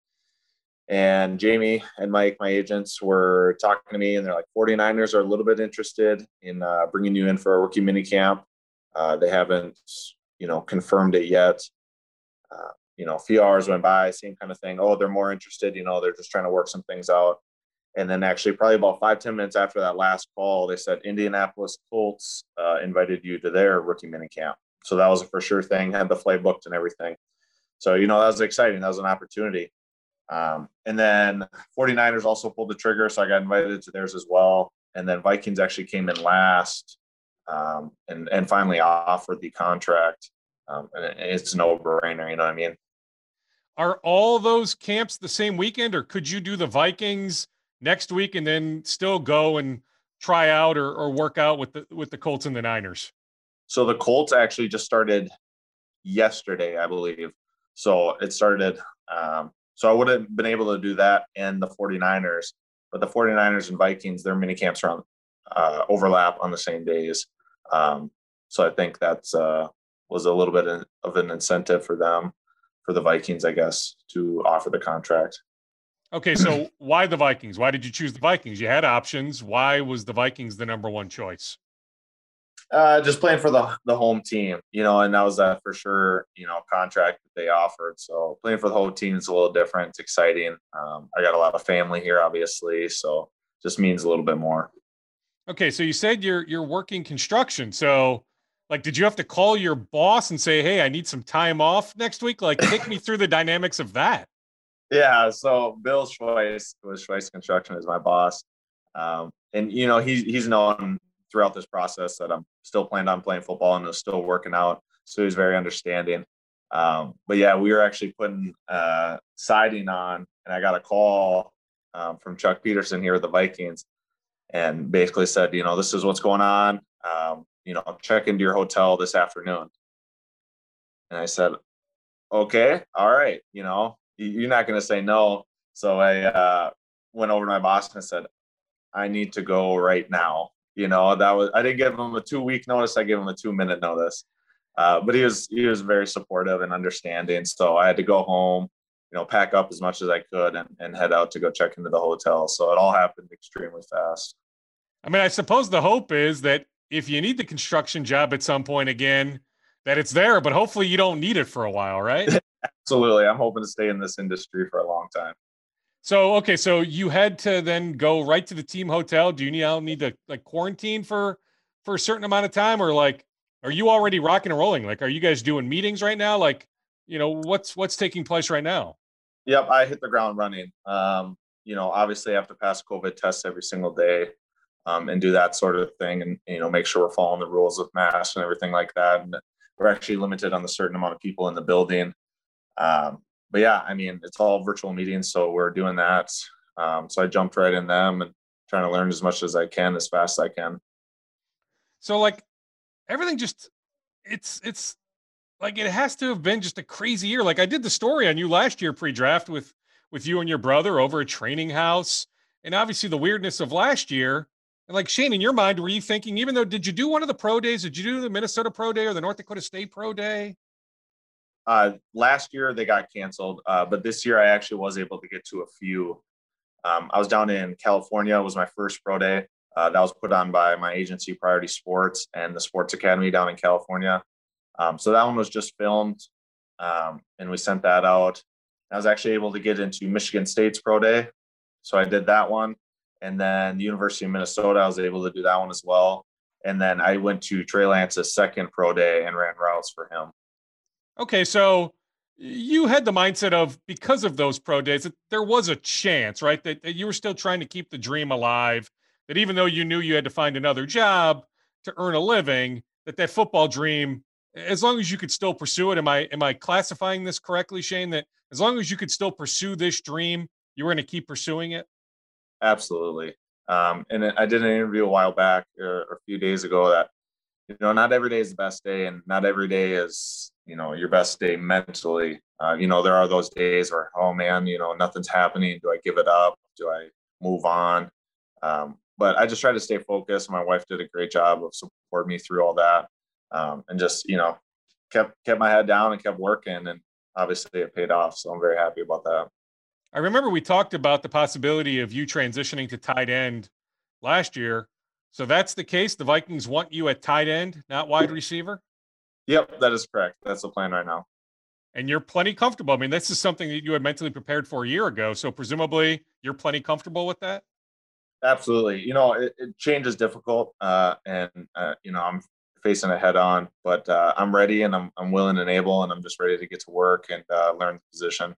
And Jamie and Mike, my agents, were talking to me, and they're like, forty-niners are a little bit interested in uh, bringing you in for a rookie minicamp. Uh, they haven't, you know, confirmed it yet. Uh, You know, a few hours went by, same kind of thing. Oh, they're more interested. You know, they're just trying to work some things out. And then actually probably about five, ten minutes after that last call, they said Indianapolis Colts uh, invited you to their rookie minicamp. So that was a for sure thing, had the flight booked and everything. So, you know, that was exciting. That was an opportunity. Um, and then forty-niners also pulled the trigger. So I got invited to theirs as well. And then Vikings actually came in last um, and, and finally offered the contract. Um, and it's no brainer. You know what I mean? Are all those camps the same weekend, or could you do the Vikings next week and then still go and try out or, or work out with the with the Colts and the Niners? So the Colts actually just started yesterday, I believe. So it started. Um, so I wouldn't have been able to do that and the forty-niners, but the forty-niners and Vikings, their mini camps are on, uh, overlap on the same days. Um, so I think that's uh, was a little bit of an incentive for them, for the Vikings, I guess, to offer the contract. Okay, so why the Vikings? Why did you choose the Vikings? You had options. Why was the Vikings the number one choice? Uh, just playing for the, the home team, you know, and that was that for sure, you know, contract that they offered. So playing for the whole team is a little different. It's exciting. Um, I got a lot of family here, obviously, so just means a little bit more. Okay, so you said you're you're working construction, so – like, did you have to call your boss and say, hey, I need some time off next week? Like, take me through the dynamics of that. Yeah, so Bill Schweiss, was Schweiss Construction, is my boss. Um, and, you know, he's, he's known throughout this process that I'm still planning on playing football and is still working out. So he's very understanding. Um, but, yeah, we were actually putting uh, siding on, and I got a call um, from Chuck Peterson here at the Vikings and basically said, you know, this is what's going on. Um, you know, check into your hotel this afternoon. And I said, okay, all right. You know, you're not going to say no. So I uh, went over to my boss and I said, I need to go right now. You know, that was, I didn't give him a two week notice. I gave him a two minute notice, uh, but he was, he was very supportive and understanding. So I had to go home, you know, pack up as much as I could and, and head out to go check into the hotel. So it all happened extremely fast. I mean, I suppose the hope is that if you need the construction job at some point again, that it's there, but hopefully you don't need it for a while, right? Absolutely. I'm hoping to stay in this industry for a long time. So, okay. So you had to then go right to the team hotel. Do you now need to like quarantine for, for a certain amount of time, or like, are you already rocking and rolling? Like, are you guys doing meetings right now? Like, you know, what's, what's taking place right now? Yep. I hit the ground running. Um, you know, obviously I have to pass COVID tests every single day um, and do that sort of thing. And, you know, make sure we're following the rules with masks and everything like that. And we're actually limited on the certain amount of people in the building. Um, But yeah, I mean, it's all virtual meetings, so we're doing that. Um, so I jumped right in them and trying to learn as much as I can, as fast as I can. So like everything just, it's, it's like, it has to have been just a crazy year. Like I did the story on you last year, pre-draft with, with you and your brother over at Training House, and obviously the weirdness of last year. And like Shane, in your mind, were you thinking, even though, did you do one of the pro days? Did you do the Minnesota pro day or the North Dakota State pro day? Uh, last year they got canceled, uh, but this year I actually was able to get to a few. Um, I was down in California. It was my first pro day. Uh, that was put on by my agency, Priority Sports, and the Sports Academy down in California. Um, so that one was just filmed, um, and we sent that out. I was actually able to get into Michigan State's pro day. So I did that one. And then the University of Minnesota, I was able to do that one as well. And then I went to Trey Lance's second pro day and ran routes for him. Okay, so you had the mindset of, because of those pro days, that there was a chance, right, that, that you were still trying to keep the dream alive, that even though you knew you had to find another job to earn a living, that that football dream, as long as you could still pursue it, am I am I classifying this correctly, Shane, that as long as you could still pursue this dream, you were going to keep pursuing it? Absolutely. Um, and I did an interview a while back, or a few days ago, that, you know, not every day is the best day, and not every day is, you know, your best day mentally. Uh, you know, there are those days where, oh man, you know, nothing's happening. Do I give it up? Do I move on? Um, but I just try to stay focused. My wife did a great job of supporting me through all that, um, and just, you know, kept kept my head down and kept working. And obviously it paid off. So I'm very happy about that. I remember we talked about the possibility of you transitioning to tight end last year. So that's the case. The Vikings want you at tight end, not wide receiver. Yep, that is correct. That's the plan right now. And you're plenty comfortable. I mean, this is something that you had mentally prepared for a year ago. So presumably you're plenty comfortable with that? Absolutely. You know, it, it change is difficult. Uh, and, uh, you know, I'm facing it head on, but uh, I'm ready, and I'm, I'm willing and able, and I'm just ready to get to work and uh, learn the position.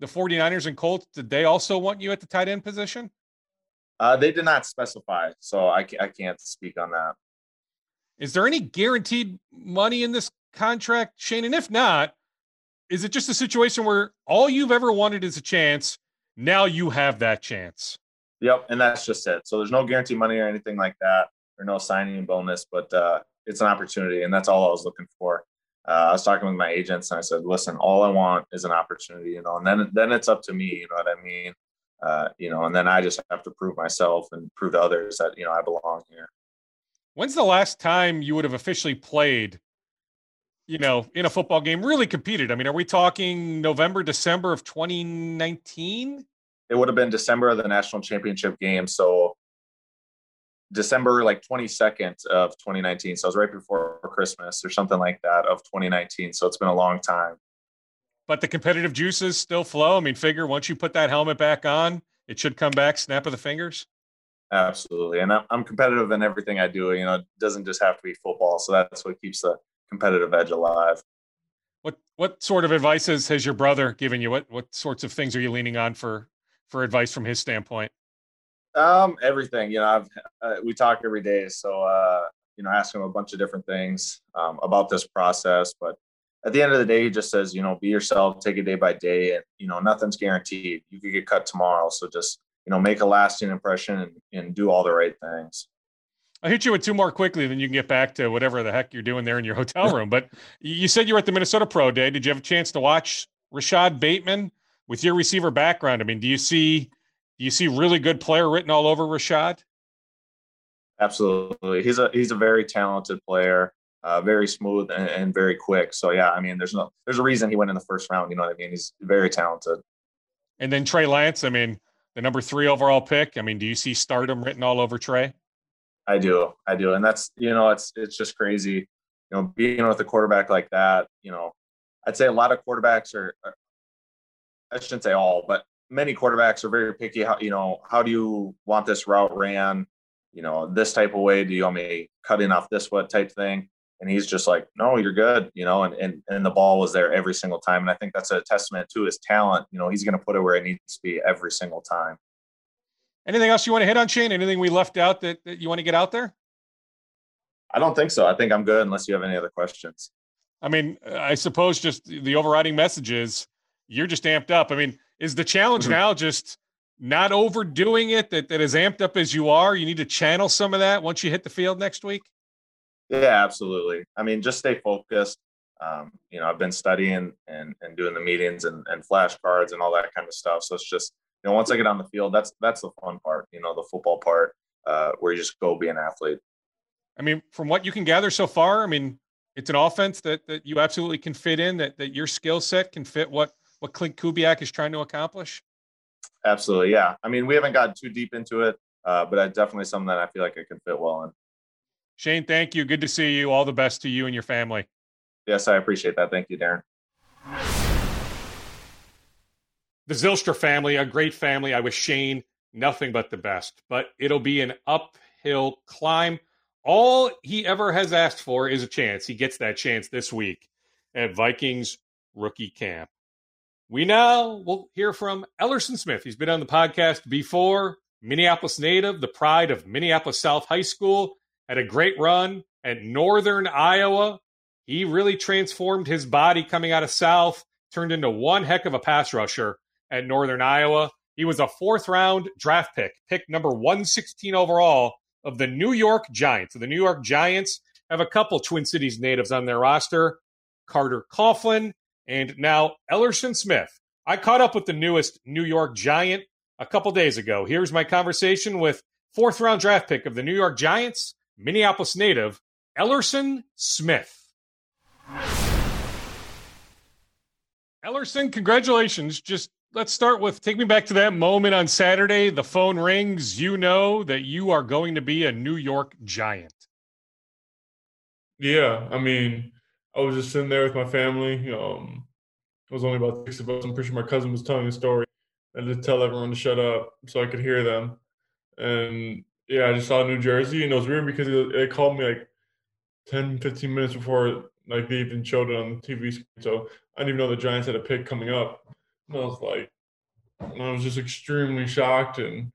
The 49ers and Colts, did they also want you at the tight end position? Uh, they did not specify, so I, I can't speak on that. Is there any guaranteed money in this contract, Shane? And if not, is it just a situation where all you've ever wanted is a chance? Now you have that chance. Yep. And that's just it. So there's no guarantee money or anything like that, or no signing bonus, but uh, it's an opportunity. And that's all I was looking for. Uh, I was talking with my agents and I said, listen, all I want is an opportunity, you know, and then, then it's up to me, you know what I mean? Uh, you know, and then I just have to prove myself and prove to others that, you know, I belong here. When's the last time you would have officially played, you know, in a football game, really competed? I mean, are we talking November, December of twenty nineteen? It would have been December of the national championship game. So December, like twenty-second of twenty nineteen. So it was right before Christmas or something like that of twenty nineteen. So it's been a long time. But the competitive juices still flow. I mean, figure once you put that helmet back on, it should come back, snap of the fingers. Absolutely. And I'm competitive in everything I do. You know, it doesn't just have to be football. So that's what keeps the competitive edge alive. What, what sort of advice has, has your brother given you? What, what sorts of things are you leaning on for, for advice from his standpoint? Um, everything, you know, I've, uh, we talk every day. So, uh, you know, ask him a bunch of different things um, about this process, but at the end of the day, he just says, you know, be yourself, take it day by day, and, you know, nothing's guaranteed. You could get cut tomorrow. So just, you know, make a lasting impression and, and do all the right things. I'll hit you with two more quickly, then you can get back to whatever the heck you're doing there in your hotel room. But you said you were at the Minnesota Pro Day. Did you have a chance to watch Rashad Bateman with your receiver background? I mean, do you see, do you see really good player written all over Rashad? Absolutely. He's a he's a very talented player, uh, very smooth and, and very quick. So, yeah, I mean, there's no there's a reason he went in the first round. You know what I mean? He's very talented. And then Trey Lance, I mean, the number three overall pick. I mean, do you see stardom written all over Trey? I do. I do. And that's, you know, it's it's just crazy. You know, being with a quarterback like that, you know, I'd say a lot of quarterbacks are, are I shouldn't say all, but many quarterbacks are very picky. How, you know, how do you want this route ran? You know, this type of way, do you want me cutting off this what type thing? And he's just like, no, you're good, you know, and, and, and the ball was there every single time. And I think that's a testament to his talent. You know, he's going to put it where it needs to be every single time. Anything else you want to hit on, Shane? Anything we left out that, that you want to get out there? I don't think so. I think I'm good unless you have any other questions. I mean, I suppose just the overriding message is you're just amped up. I mean, is the challenge now just not overdoing it, that, that as amped up as you are, you need to channel some of that once you hit the field next week? Yeah, absolutely. I mean, just stay focused. Um, you know, I've been studying and, and doing the meetings and, and flashcards and all that kind of stuff. So it's just, you know, once I get on the field, that's, that's the fun part, you know, the football part uh, where you just go be an athlete. I mean, from what you can gather so far, I mean, it's an offense that, that you absolutely can fit in, that, that your skill set can fit what, what Clint Kubiak is trying to accomplish. Absolutely. Yeah. I mean, we haven't gotten too deep into it, uh, but I definitely something that I feel like I can fit well in. Shane, thank you. Good to see you. All the best to you and your family. Yes, I appreciate that. Thank you, Darren. The Zylstra family, a great family. I wish Shane nothing but the best, but it'll be an uphill climb. All he ever has asked for is a chance. He gets that chance this week at Vikings rookie camp. We now will hear from Ellerson Smith. He's been on the podcast before. Minneapolis native, the pride of Minneapolis South High School. Had a great run at Northern Iowa. He really transformed his body coming out of South, turned into one heck of a pass rusher at Northern Iowa. He was a fourth-round draft pick, pick number one sixteen overall of the New York Giants. So the New York Giants have a couple Twin Cities natives on their roster, Carter Coughlin and now Ellerson Smith. I caught up with the newest New York Giant a couple days ago. Here's my conversation with fourth-round draft pick of the New York Giants, Minneapolis native, Ellerson Smith. Ellerson, congratulations. Just let's start with, take me back to that moment on Saturday. The phone rings. You know that you are going to be a New York Giant. Yeah, I mean, I was just sitting there with my family. Um, it was only about six of us. I'm pretty sure my cousin was telling the story. I had to tell everyone to shut up so I could hear them. And yeah, I just saw New Jersey, and it was weird because they called me like ten, fifteen minutes before like they even showed it on the T V screen. So I didn't even know the Giants had a pick coming up. And I was like, I was just extremely shocked and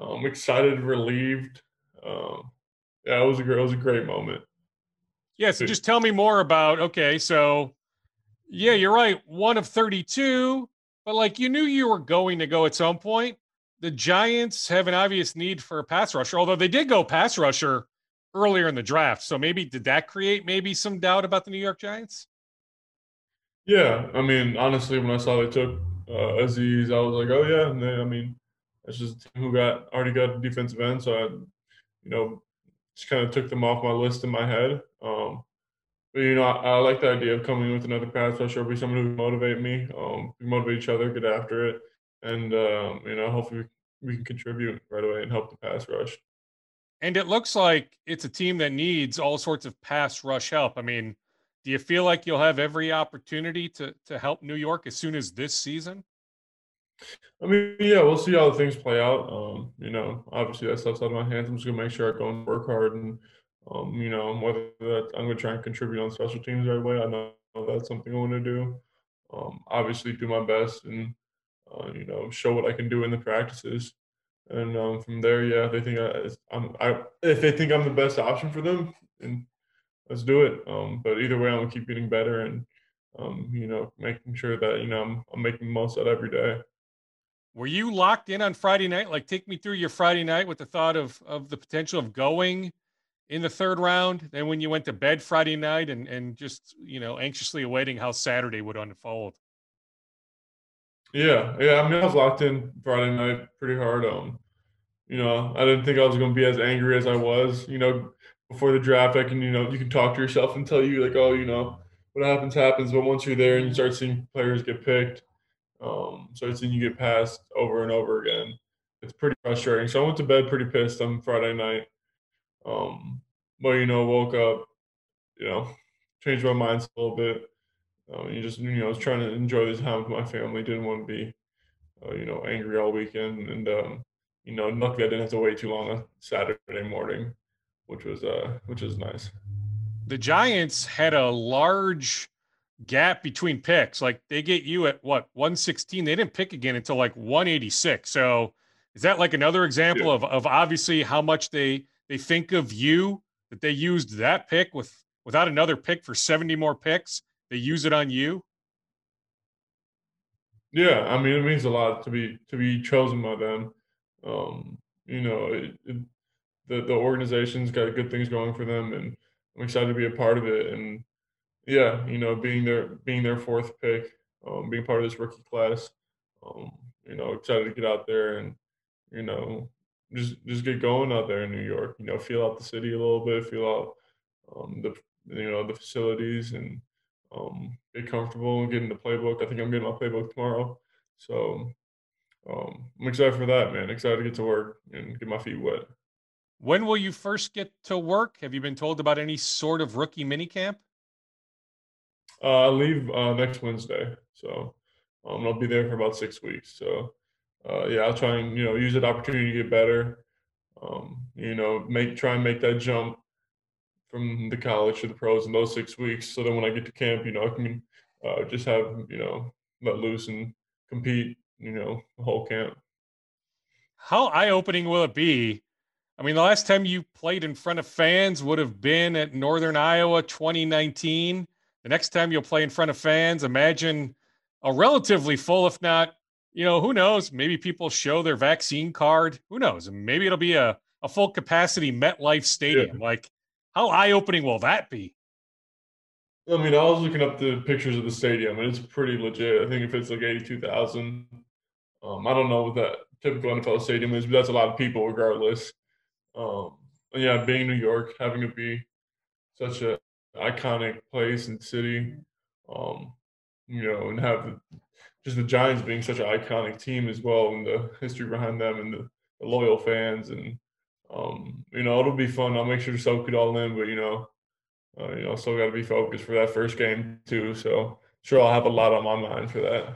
um, excited, relieved. Um, yeah, it was a great, it was a great moment. Yeah, so just tell me more about, okay, so, yeah, you're right, one of thirty-two, but, like, you knew you were going to go at some point. The Giants have an obvious need for a pass rusher, although they did go pass rusher earlier in the draft. So maybe did that create maybe some doubt about the New York Giants? Yeah, I mean, honestly, when I saw they took uh, Aziz, I was like, oh, yeah. And then, I mean, that's just a team who got already got a defensive end, so, I, you know, just kind of took them off my list in my head. Um, but, you know, I, I like the idea of coming in with another pass rusher, be someone who can motivate me, um, motivate each other, get after it. And, um, you know, hopefully we can contribute right away and help the pass rush. And it looks like it's a team that needs all sorts of pass rush help. I mean, do you feel like you'll have every opportunity to to help New York as soon as this season? I mean, yeah, we'll see how things play out. Um, you know, obviously that stuff's out of my hands. I'm just going to make sure I go and work hard and, Um, you know, whether that I'm going to try and contribute on special teams right away. I know that's something I want to do. Um, obviously do my best and, uh, you know, show what I can do in the practices. And um, from there, yeah, if they think I, I'm, I, if they think I'm the best option for them, and let's do it. Um, but either way, I'm going to keep getting better and, um, you know, making sure that, you know, I'm, I'm making the most out of every day. Were you locked in on Friday night? Like, take me through your Friday night with the thought of, of the potential of going in the third round, then when you went to bed Friday night and, and just, you know, anxiously awaiting how Saturday would unfold. Yeah. Yeah. I mean, I was locked in Friday night pretty hard. Um, You know, I didn't think I was going to be as angry as I was. You know, before the draft, I can, you know, you can talk to yourself and tell you, like, oh, you know, what happens, happens. But once you're there and you start seeing players get picked, um, start seeing you get passed over and over again, it's pretty frustrating. So I went to bed pretty pissed on Friday night. Um, but, you know, woke up, you know, changed my mind a little bit. Um, you just, you know, I was trying to enjoy this time with my family. Didn't want to be, uh, you know, angry all weekend. And, um, you know, luckily I didn't have to wait too long on Saturday morning, which was, uh, which was nice. The Giants had a large gap between picks. Like, they get you at what, one sixteen? They didn't pick again until like one eighty-six. So is that like another example yeah. of, of obviously how much they, they think of you, that they used that pick with, without another pick for seventy more picks? They use it on you? Yeah, I mean, it means a lot to be to be chosen by them. Um, you know, it, it, the the organization's got good things going for them, and I'm excited to be a part of it. And yeah, you know, being their being their fourth pick, um, being part of this rookie class, um, you know, excited to get out there and, you know, just just get going out there in New York. You know, feel out the city a little bit, feel out um, the you know the facilities and. Um, get comfortable and get in the playbook. I think I'm getting my playbook tomorrow. So um, I'm excited for that, man. Excited to get to work and get my feet wet. When will you first get to work? Have you been told about any sort of rookie minicamp? Uh, I leave uh, next Wednesday. So um, I'll be there for about six weeks. So uh, yeah, I'll try and, you know, use that opportunity to get better. Um, you know, make try and make that jump from the college to the pros in those six weeks. So then when I get to camp, you know, I can uh, just have, you know, let loose and compete, you know, the whole camp. How eye-opening will it be? I mean, the last time you played in front of fans would have been at Northern Iowa twenty nineteen. The next time you'll play in front of fans, imagine a relatively full, if not, you know, who knows, maybe people show their vaccine card. Who knows? Maybe it'll be a, a full capacity MetLife Stadium. Yeah. Like, how eye-opening will that be? I mean, I was looking up the pictures of the stadium, and it's pretty legit. I think if it's like eighty-two thousand, um, I don't know what that typical N F L stadium is, but that's a lot of people regardless. Um, and yeah, being New York, having to be such an iconic place and city, um, you know, and have just the Giants being such an iconic team as well, and the history behind them and the, the loyal fans and Um, you know, it'll be fun. I'll make sure to soak it all in, but, you know, uh, you know, still got to be focused for that first game too. So sure, I'll have a lot on my mind for that.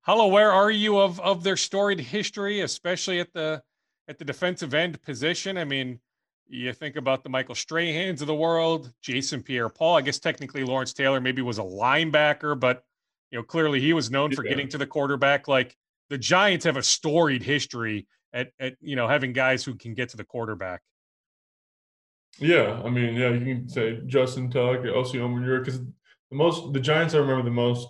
How aware are you of, of their storied history, especially at the, at the defensive end position? I mean, you think about the Michael Strahans of the world, Jason Pierre-Paul, I guess technically Lawrence Taylor maybe was a linebacker, but, you know, clearly he was known yeah. for getting to the quarterback. Like, the Giants have a storied history At, at you know, having guys who can get to the quarterback. Yeah, I mean, yeah, you can say Justin Tuck, Elsie Omenure, because the most the Giants I remember the most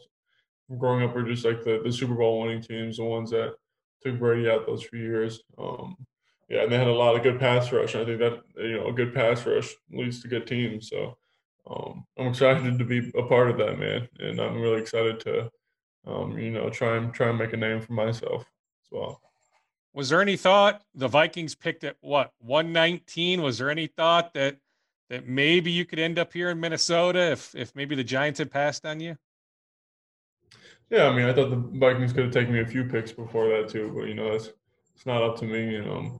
growing up were just like the, the Super Bowl winning teams, the ones that took Brady out those few years. Um, yeah, and they had a lot of good pass rush. I think that, you know, a good pass rush leads to good teams. So um, I'm excited to be a part of that, man, and I'm really excited to um, you know try and try and make a name for myself as well. Was there any thought the Vikings picked at what, one nineteen? Was there any thought that that maybe you could end up here in Minnesota if if maybe the Giants had passed on you? Yeah, I mean, I thought the Vikings could have taken me a few picks before that too, but you know, that's it's not up to me. And um,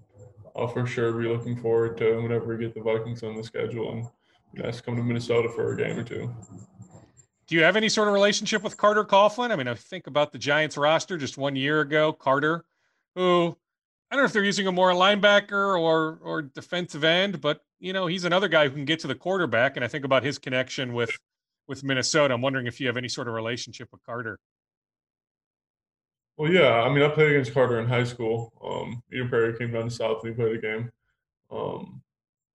I'll for sure be looking forward to whenever we get the Vikings on the schedule and you guys come to Minnesota for a game or two. Do you have any sort of relationship with Carter Coughlin? I mean, I think about the Giants roster just one year ago, Carter, who I don't know if they're using him more a linebacker or or defensive end, but, you know, he's another guy who can get to the quarterback. And I think about his connection with, with Minnesota. I'm wondering if you have any sort of relationship with Carter. Well, yeah, I mean, I played against Carter in high school. Um, Eden Prairie came down to South and we played a game. Um,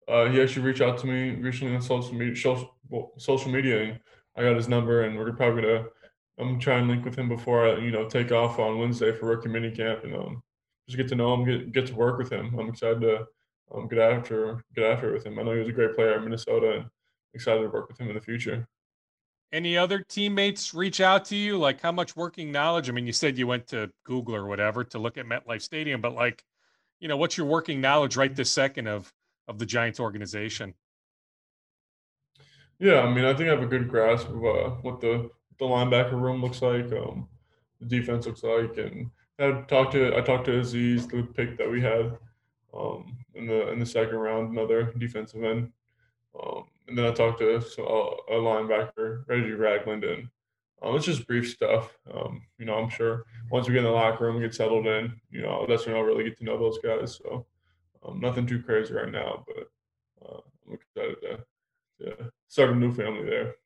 uh, he actually reached out to me recently on social media, social, well, social media, and I got his number, and we're probably going to, I'm trying to link with him before I, you know, take off on Wednesday for rookie minicamp, and um, just get to know him, get get to work with him. I'm excited to um, get after get after it with him. I know he was a great player in Minnesota, and excited to work with him in the future. Any other teammates reach out to you? Like, how much working knowledge? I mean, you said you went to Google or whatever to look at MetLife Stadium, but like, you know, what's your working knowledge right this second of of the Giants organization? Yeah, I mean, I think I have a good grasp of uh, what the the linebacker room looks like, um, the defense looks like, and I talked to I talked to Aziz, the pick that we had um, in the in the second round, another defensive end, um, and then I talked to a, a linebacker, Reggie Ragland, and um, it's just brief stuff. Um, you know, I'm sure once we get in the locker room, and get settled in, you know, that's when I'll really get to know those guys. So um, nothing too crazy right now, but uh, I'm excited to, to start a new family there.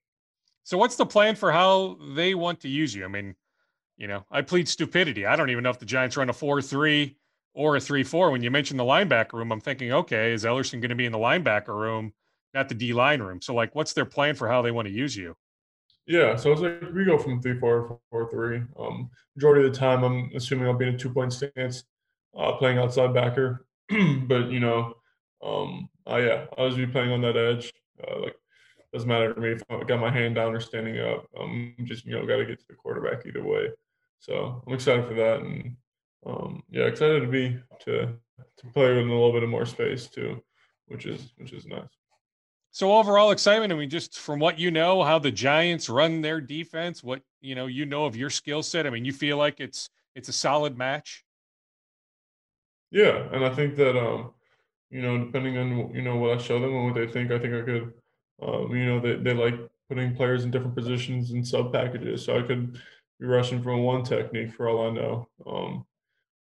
So what's the plan for how they want to use you? I mean, you know, I plead stupidity. I don't even know if the Giants run a four three or a three four. When you mentioned the linebacker room, I'm thinking, okay, is Ellerson going to be in the linebacker room, not the D-line room? So, like, what's their plan for how they want to use you? Yeah, so it's like we go from three four to four three. Um, majority of the time, I'm assuming I'll be in a two-point stance, uh, playing outside backer. But, you know, um, uh, yeah, I'll just be playing on that edge. Uh, like, doesn't matter to me if I got my hand down or standing up. I'm just, you know, got to get to the quarterback either way. So I'm excited for that, and um, yeah, excited to be to to play with a little bit of more space too, which is which is nice. So overall excitement. I mean, just from what you know, how the Giants run their defense, what you know, you know of your skill set. I mean, you feel like it's it's a solid match. Yeah, and I think that um, you know, depending on you know what I show them and what they think, I think I could. Uh, you know, they they like putting players in different positions and sub packages, so I could. Be rushing from one technique for all I know. Um,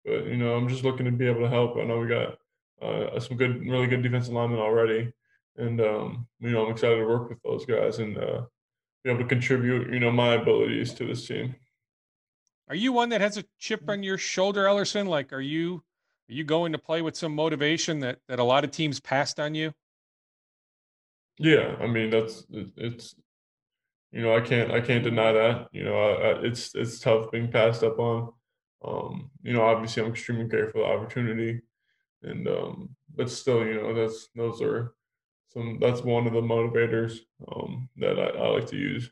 but, you know, I'm just looking to be able to help. I know we got uh, some good, really good defensive linemen already. And, um, you know, I'm excited to work with those guys and uh, be able to contribute, you know, my abilities to this team. Are you one that has a chip on your shoulder, Ellerson? Like, are you are you going to play with some motivation that, that a lot of teams passed on you? Yeah, I mean, that's it, – it's – You know, I can't, I can't deny that, you know, I, I, it's, it's tough being passed up on, um, you know, obviously I'm extremely grateful for the opportunity and, um, but still, you know, that's, those are some, that's one of the motivators, um, that I, I like to use.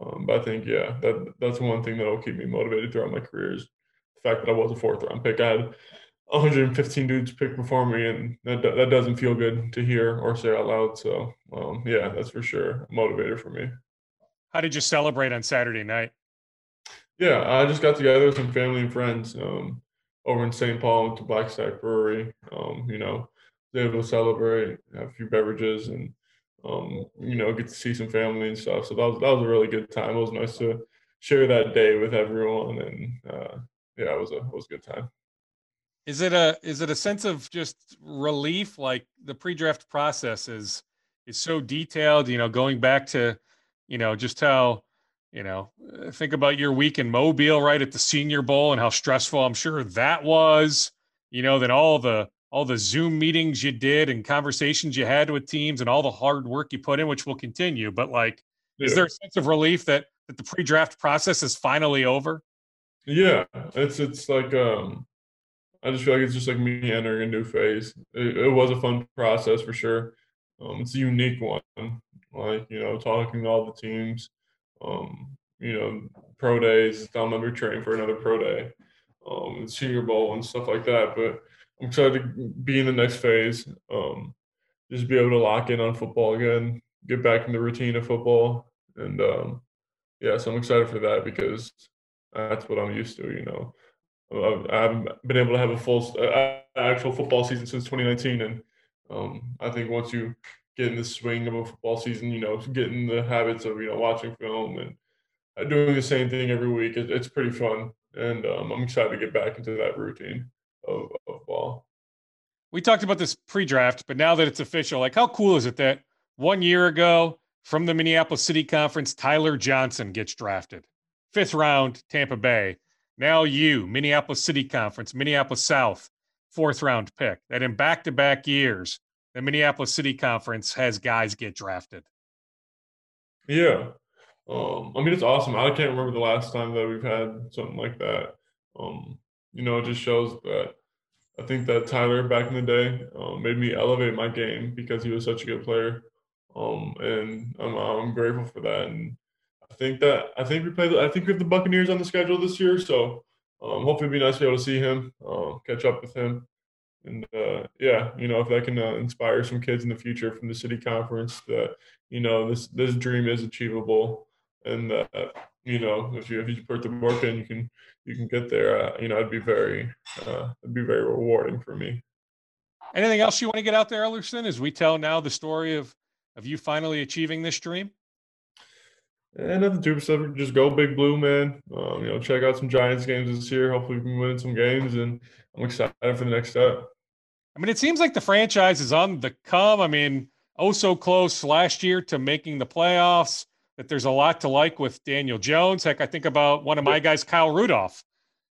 Um, but I think, yeah, that that's one thing that will keep me motivated throughout my career is the fact that I was a fourth round pick. I had one hundred fifteen dudes pick before me, and that that doesn't feel good to hear or say out loud. So, um, yeah, that's for sure a motivator for me. How did you celebrate on Saturday night? Yeah, I just got together with some family and friends um, over in Saint Paul at the Black Stack Brewery. Um, you know, they were able to celebrate, have a few beverages, and um, you know, get to see some family and stuff. So that was that was a really good time. It was nice to share that day with everyone, and uh, yeah, it was a it was a good time. Is it a is it a sense of just relief? Like the pre-draft process is is so detailed. You know, going back to you know, just how, you know, think about your week in Mobile, right, at the Senior Bowl and how stressful I'm sure that was, you know, then all the, all the Zoom meetings you did and conversations you had with teams and all the hard work you put in, which will continue. But like, yeah. Is there a sense of relief that, that the pre-draft process is finally over? Yeah. It's, it's like, um, I just feel like it's just like me entering a new phase. It, it was a fun process for sure. Um, it's a unique one. Like, you know, talking to all the teams, um, you know, pro days, I'm going to be training for another pro day, um, Senior Bowl and stuff like that. But I'm excited to be in the next phase, um, just be able to lock in on football again, get back in the routine of football. And, um, yeah, so I'm excited for that because that's what I'm used to, you know. I haven't been able to have a full uh, actual football season since twenty nineteen. And um, I think once you – get in the swing of a football season, you know, getting the habits of, you know, watching film and doing the same thing every week. It, it's pretty fun. And um, I'm excited to get back into that routine of, of ball. We talked about this pre-draft, but now that it's official, like how cool is it that one year ago from the Minneapolis City Conference, Tyler Johnson gets drafted. Fifth round, Tampa Bay. Now you, Minneapolis City Conference, Minneapolis South, fourth round pick. That in back-to-back years, the Minneapolis City Conference has guys get drafted. Yeah. Um, I mean, it's awesome. I can't remember the last time that we've had something like that. Um, you know, it just shows that I think that Tyler back in the day uh, made me elevate my game because he was such a good player. Um, and I'm, I'm grateful for that. And I think that I think we play. I think we have the Buccaneers on the schedule this year. So um, hopefully it'd be nice to be able to see him, uh, catch up with him. And, uh, yeah, you know, if that can uh, inspire some kids in the future from the city conference that, you know, this this dream is achievable, and that, you know, if you if you put the work in, you can you can get there. Uh, you know, it'd be very uh, it'd be very rewarding for me. Anything else you want to get out there, Ellerson, as we tell now the story of of you finally achieving this dream? And nothing too specific. Just go Big Blue, man. Um, you know, check out some Giants games this year. Hopefully we can win some games, and I'm excited for the next step. I mean, it seems like the franchise is on the come. I mean, oh so close last year to making the playoffs, that there's a lot to like with Daniel Jones. Heck, I think about one of my guys, Kyle Rudolph,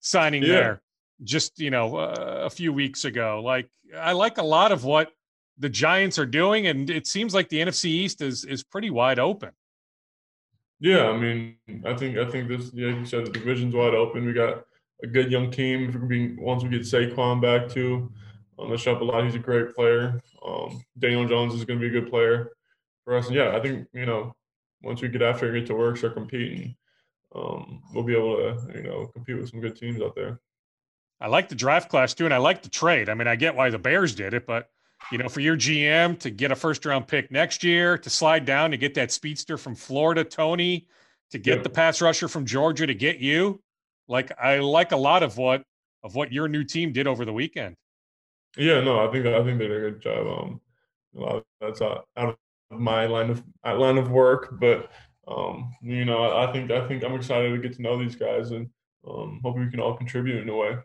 signing yeah. there just, you know, uh, a few weeks ago. Like, I like a lot of what the Giants are doing, and it seems like the N F C East is is pretty wide open. Yeah, I mean, I think I think this, yeah, you said the division's wide open. We got a good young team. If we can, once we get Saquon back too, on the shop a lot, he's a great player. Um, Daniel Jones is going to be a good player for us. And yeah, I think, you know, once we get after and get to work, start competing, um, we'll be able to, you know, compete with some good teams out there. I like the draft class too, and I like the trade. I mean, I get why the Bears did it, but, you know, for your G M to get a first-round pick next year, to slide down, to get that speedster from Florida, Tony, to get yeah. the pass rusher from Georgia, to get you, like, I like a lot of what of what your new team did over the weekend. Yeah, no, I think I think they did a good job. Um, a lot of that's out of my line of line of work, but um, you know, I think I think I'm excited to get to know these guys, and um, hopefully we can all contribute in a way.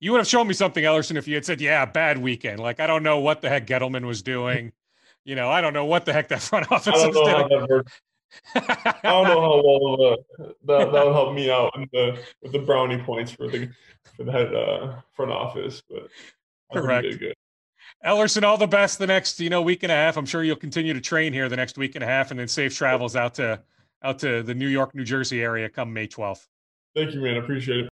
You would have shown me something, Ellerson, if you had said, yeah, bad weekend. Like, I don't know what the heck Gettleman was doing. You know, I don't know what the heck that front office is doing. I don't know how that works. I don't know how well uh, that that would help me out with the, with the brownie points for the for that uh, front office. But I Correct. Did good. Ellerson, all the best the next, you know, week and a half. I'm sure you'll continue to train here the next week and a half, and then safe travels out to out to the New York, New Jersey area come May twelfth. Thank you, man. I appreciate it.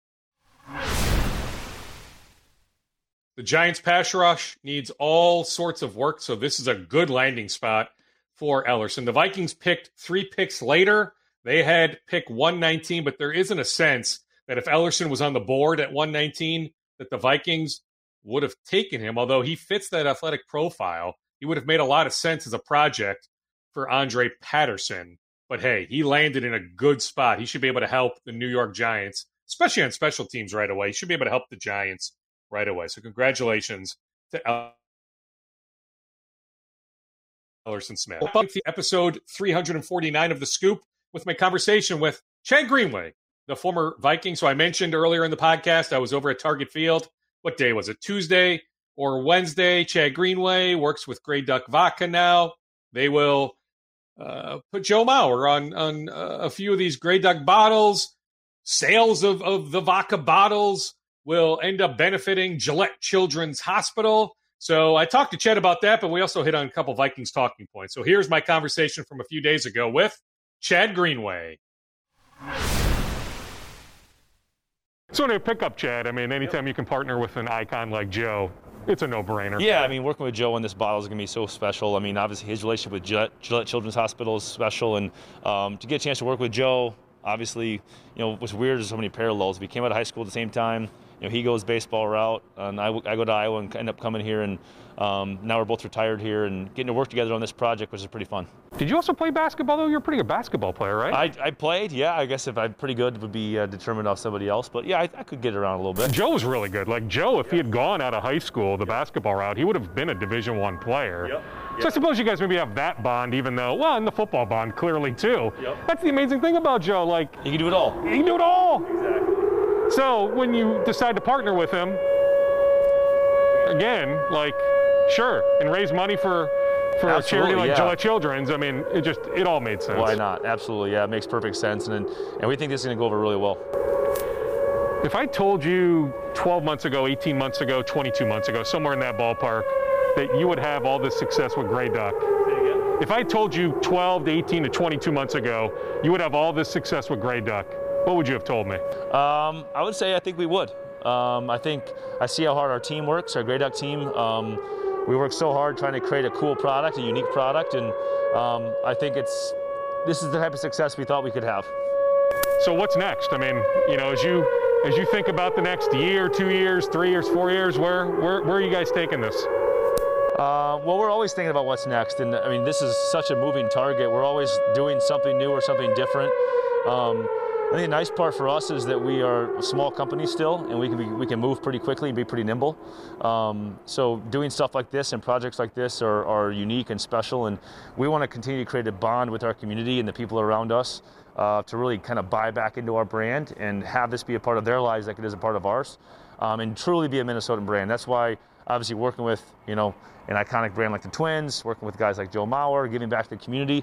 The Giants pass rush needs all sorts of work, so this is a good landing spot for Ellerson. The Vikings picked three picks later. They had pick one nineteen, but there isn't a sense that if Ellerson was on the board at one nineteen, that the Vikings would have taken him, although he fits that athletic profile. He would have made a lot of sense as a project for Andre Patterson. But, hey, he landed in a good spot. He should be able to help the New York Giants, especially on special teams right away. He should be able to help the Giants right away. So congratulations to Ellerson Smith. Up to episode three forty-nine of The Scoop with my conversation with Chad Greenway, the former Viking. So I mentioned earlier in the podcast, I was over at Target Field. What day was it? Tuesday or Wednesday? Chad Greenway works with Grey Duck Vodka now. They will uh, put Joe Mauer on, on uh, a few of these Grey Duck bottles. Sales of, of the vodka bottles will end up benefiting Gillette Children's Hospital. So I talked to Chad about that, but we also hit on a couple Vikings talking points. So here's my conversation from a few days ago with Chad Greenway. So in a pickup, Chad, I mean, anytime yep. you can partner with an icon like Joe, it's a no-brainer. Yeah, I mean, working with Joe on this bottle is going to be so special. I mean, obviously his relationship with Gillette, Gillette Children's Hospital is special, and um, to get a chance to work with Joe, obviously, you know, what's weird is so many parallels. We came out of high school at the same time. You know, he goes baseball route, and I, I go to Iowa and end up coming here, and um, now we're both retired here and getting to work together on this project, which is pretty fun. Did you also play basketball, though? You're a pretty good basketball player, right? I, I played, yeah. I guess if I'm pretty good, it would be uh, determined off somebody else, but yeah, I, I could get around a little bit. Joe's really good. Like, Joe, if yeah. he had gone out of high school the yeah. basketball route, he would have been a Division One player. Yep. Yep. So I suppose you guys maybe have that bond, even though, well, and the football bond, clearly, too. Yep. That's the amazing thing about Joe. Like, he can do it all. He can do it all. Exactly. So when you decide to partner with him, again, like, sure, and raise money for for Absolutely, a charity like yeah. Gillette Children's, I mean, it just, it all made sense. Why not? Absolutely, yeah, it makes perfect sense, and and we think this is going to go over really well. If I told you twelve months ago, eighteen months ago, twenty-two months ago, somewhere in that ballpark, that you would have all this success with Grey Duck, if I told you twelve to eighteen to twenty-two months ago, you would have all this success with Grey Duck, what would you have told me? Um, I would say I think we would. Um, I think I see how hard our team works, our Grey Duck team. Um, we work so hard trying to create a cool product, a unique product, and um, I think it's this is the type of success we thought we could have. So what's next? I mean, you know, as you as you think about the next year, two years, three years, four years, where where, where are you guys taking this? Uh, well, we're always thinking about what's next, and I mean, this is such a moving target. We're always doing something new or something different. Um, I think the nice part for us is that we are a small company still, and we can be, we can move pretty quickly and be pretty nimble. Um, so doing stuff like this and projects like this are, are unique and special, and we want to continue to create a bond with our community and the people around us uh, to really kind of buy back into our brand and have this be a part of their lives like it is a part of ours, um, and truly be a Minnesotan brand. That's why, obviously, working with you know an iconic brand like the Twins, working with guys like Joe Mauer, giving back to the community,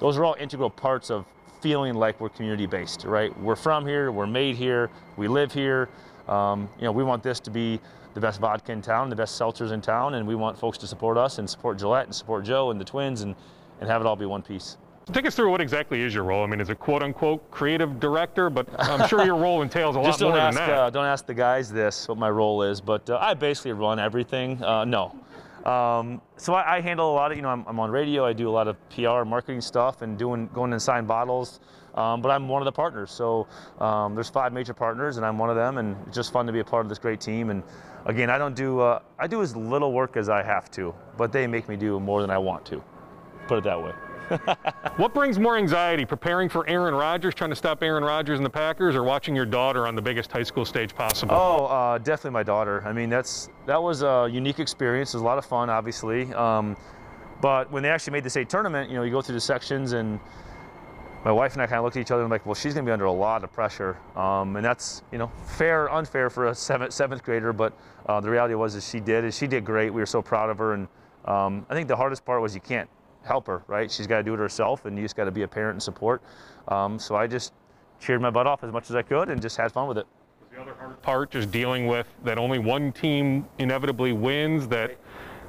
those are all integral parts of feeling like we're community-based, right? We're from here, we're made here, we live here. Um, you know, we want this to be the best vodka in town, the best seltzers in town, and we want folks to support us and support Gillette and support Joe and the Twins and, and have it all be one piece. Take us through what exactly is your role. I mean, is it quote-unquote creative director, but I'm sure your role entails a lot more than ask, that. Uh, don't ask the guys this, what my role is, but uh, I basically run everything. Uh, no. Um, so I, I handle a lot of, you know, I'm, I'm on radio, I do a lot of P R marketing stuff and doing, going and sign bottles, um, but I'm one of the partners. So um, there's five major partners and I'm one of them, and it's just fun to be a part of this great team. And again, I don't do, uh, I do as little work as I have to, but they make me do more than I want to, put it that way. What brings more anxiety, preparing for Aaron Rodgers, trying to stop Aaron Rodgers and the Packers, or watching your daughter on the biggest high school stage possible? Oh, uh, definitely my daughter. I mean, that's that was a unique experience. It was a lot of fun, obviously. Um, but when they actually made the state tournament, you know, you go through the sections, and my wife and I kind of looked at each other and like, well, she's going to be under a lot of pressure. Um, and that's, you know, fair or unfair for a seventh, seventh grader, but uh, the reality was is she did, and she did great. We were so proud of her, and um, I think the hardest part was you can't help her, right? She's got to do it herself, and you just got to be a parent and support. Um, so I just cheered my butt off as much as I could and just had fun with it. Was the other hard part just dealing with that only one team inevitably wins, that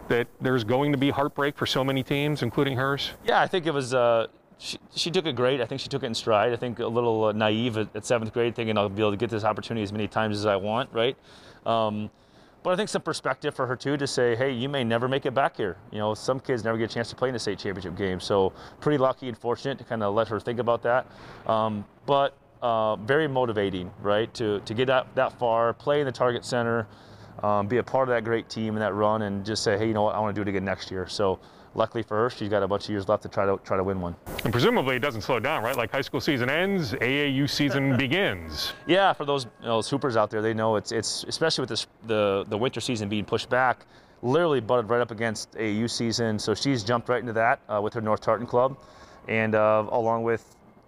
that there's going to be heartbreak for so many teams, including hers? Yeah, I think it was, uh, she, she took it great. I think she took it in stride. I think a little uh, naive at, at seventh grade, thinking I'll be able to get this opportunity as many times as I want, right? Um, But I think some perspective for her too to say, hey, you may never make it back here. You know, some kids never get a chance to play in the state championship game. So pretty lucky and fortunate to kind of let her think about that. Um, but uh, very motivating, right? To to get that, that far, play in the Target Center, um, be a part of that great team and that run, and just say, hey, you know what, I want to do it again next year. So luckily for her, she's got a bunch of years left to try to try to win one. And presumably it doesn't slow down, right? Like high school season ends, A A U season begins. Yeah, for those, you know, those hoopers out there, they know it's it's especially with this, the the winter season being pushed back, literally butted right up against A A U season. So she's jumped right into that uh, with her North Tartan Club, and uh, along with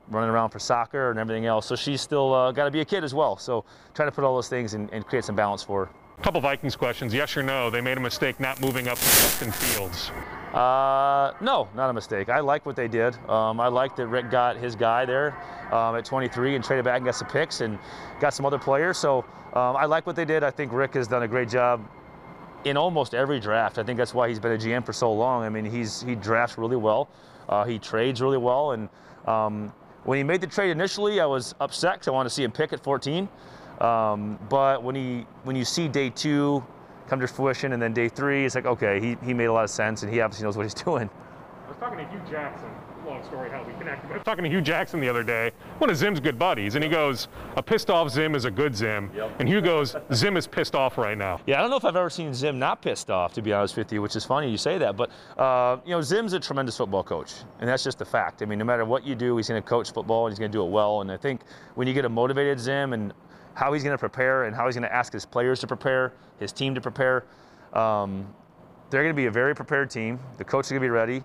running around for soccer and everything else. So she's still uh, got to be a kid as well. So trying to put all those things in, and create some balance for her. Couple Vikings questions. Yes or no? They made a mistake not moving up Justin Fields. Uh, no, not a mistake. I like what they did. Um, I like that Rick got his guy there um, at twenty-three and traded back and got some picks and got some other players. So um, I like what they did. I think Rick has done a great job in almost every draft. I think that's why he's been a G M for so long. I mean, he's he drafts really well. Uh, he trades really well. And um, when he made the trade initially, I was upset because I wanted to see him pick at fourteen. Um, but when he when you see day two come to fruition and then day three, it's like, okay, he, he made a lot of sense, and he obviously knows what he's doing. I was talking to Hugh Jackson, long story how we connected, but I was talking to Hugh Jackson the other day, one of Zim's good buddies, and he goes, a pissed off Zim is a good Zim, yep. And Hugh goes, Zim is pissed off right now. Yeah, I don't know if I've ever seen Zim not pissed off, to be honest with you, which is funny you say that, but uh, you know, Zim's a tremendous football coach, and that's just the fact. I mean, no matter what you do, he's gonna coach football, and he's gonna do it well, and I think when you get a motivated Zim and how he's going to prepare and how he's going to ask his players to prepare, his team to prepare. Um, they're going to be a very prepared team. The coach is going to be ready.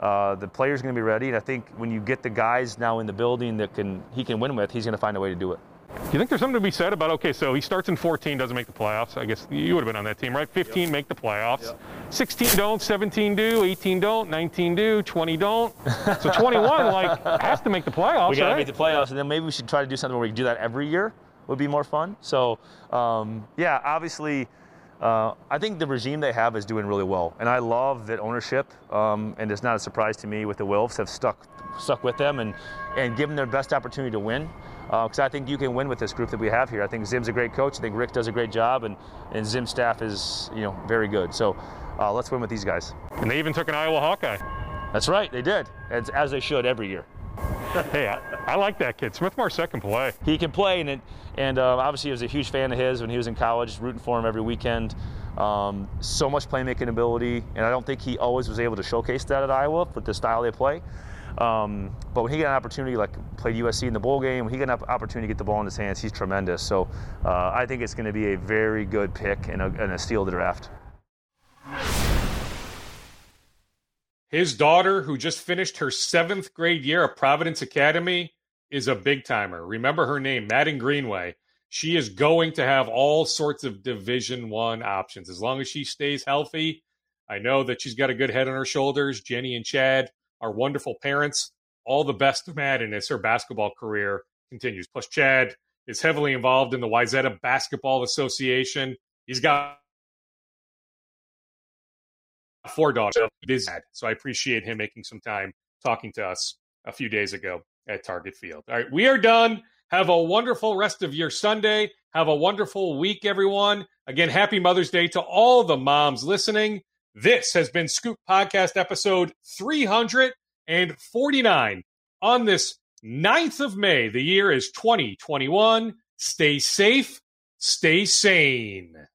Uh, the players are going to be ready. And I think when you get the guys now in the building that can he can win with, he's going to find a way to do it. Do you think there's something to be said about, okay, so he starts in fourteen, doesn't make the playoffs. I guess you would have been on that team, right? fifteen, yep. Make the playoffs. Yep. sixteen don't, seventeen do, eighteen don't, nineteen do, twenty don't. So twenty-one, like, has to make the playoffs, we got to right? make the playoffs, and then maybe we should try to do something where we can do that every year. Would be more fun. So, um, yeah, obviously, uh, I think the regime they have is doing really well, and I love that ownership. Um, and it's not a surprise to me with the Wolves have stuck, stuck with them and and given their best opportunity to win. Because uh, I think you can win with this group that we have here. I think Zim's a great coach. I think Rick does a great job, and and Zim's staff is you know very good. So, uh, let's win with these guys. And they even took an Iowa Hawkeye. That's right, they did, as, as they should every year. Hey, I, I like that kid. Smith Marset can play. He can play, and, it, and uh, obviously I was a huge fan of his when he was in college, rooting for him every weekend. Um, so much playmaking ability, and I don't think he always was able to showcase that at Iowa with the style they play. Um, but when he got an opportunity, like played U S C in the bowl game, when he got an opportunity to get the ball in his hands, he's tremendous. So uh, I think it's going to be a very good pick and a, and a steal of the draft. His daughter, who just finished her seventh grade year at Providence Academy, is a big timer. Remember her name, Madden Greenway. She is going to have all sorts of Division One options as long as she stays healthy. I know that she's got a good head on her shoulders. Jenny and Chad, our wonderful parents, all the best of Madden as her basketball career continues. Plus, Chad is heavily involved in the Wayzata Basketball Association. He's got four daughters. So I appreciate him making some time talking to us a few days ago at Target Field. All right, we are done. Have a wonderful rest of your Sunday. Have a wonderful week, everyone. Again, happy Mother's Day to all the moms listening. This has been Scoop Podcast episode three forty-nine on this ninth of May. The year is twenty twenty-one. Stay safe. Stay sane.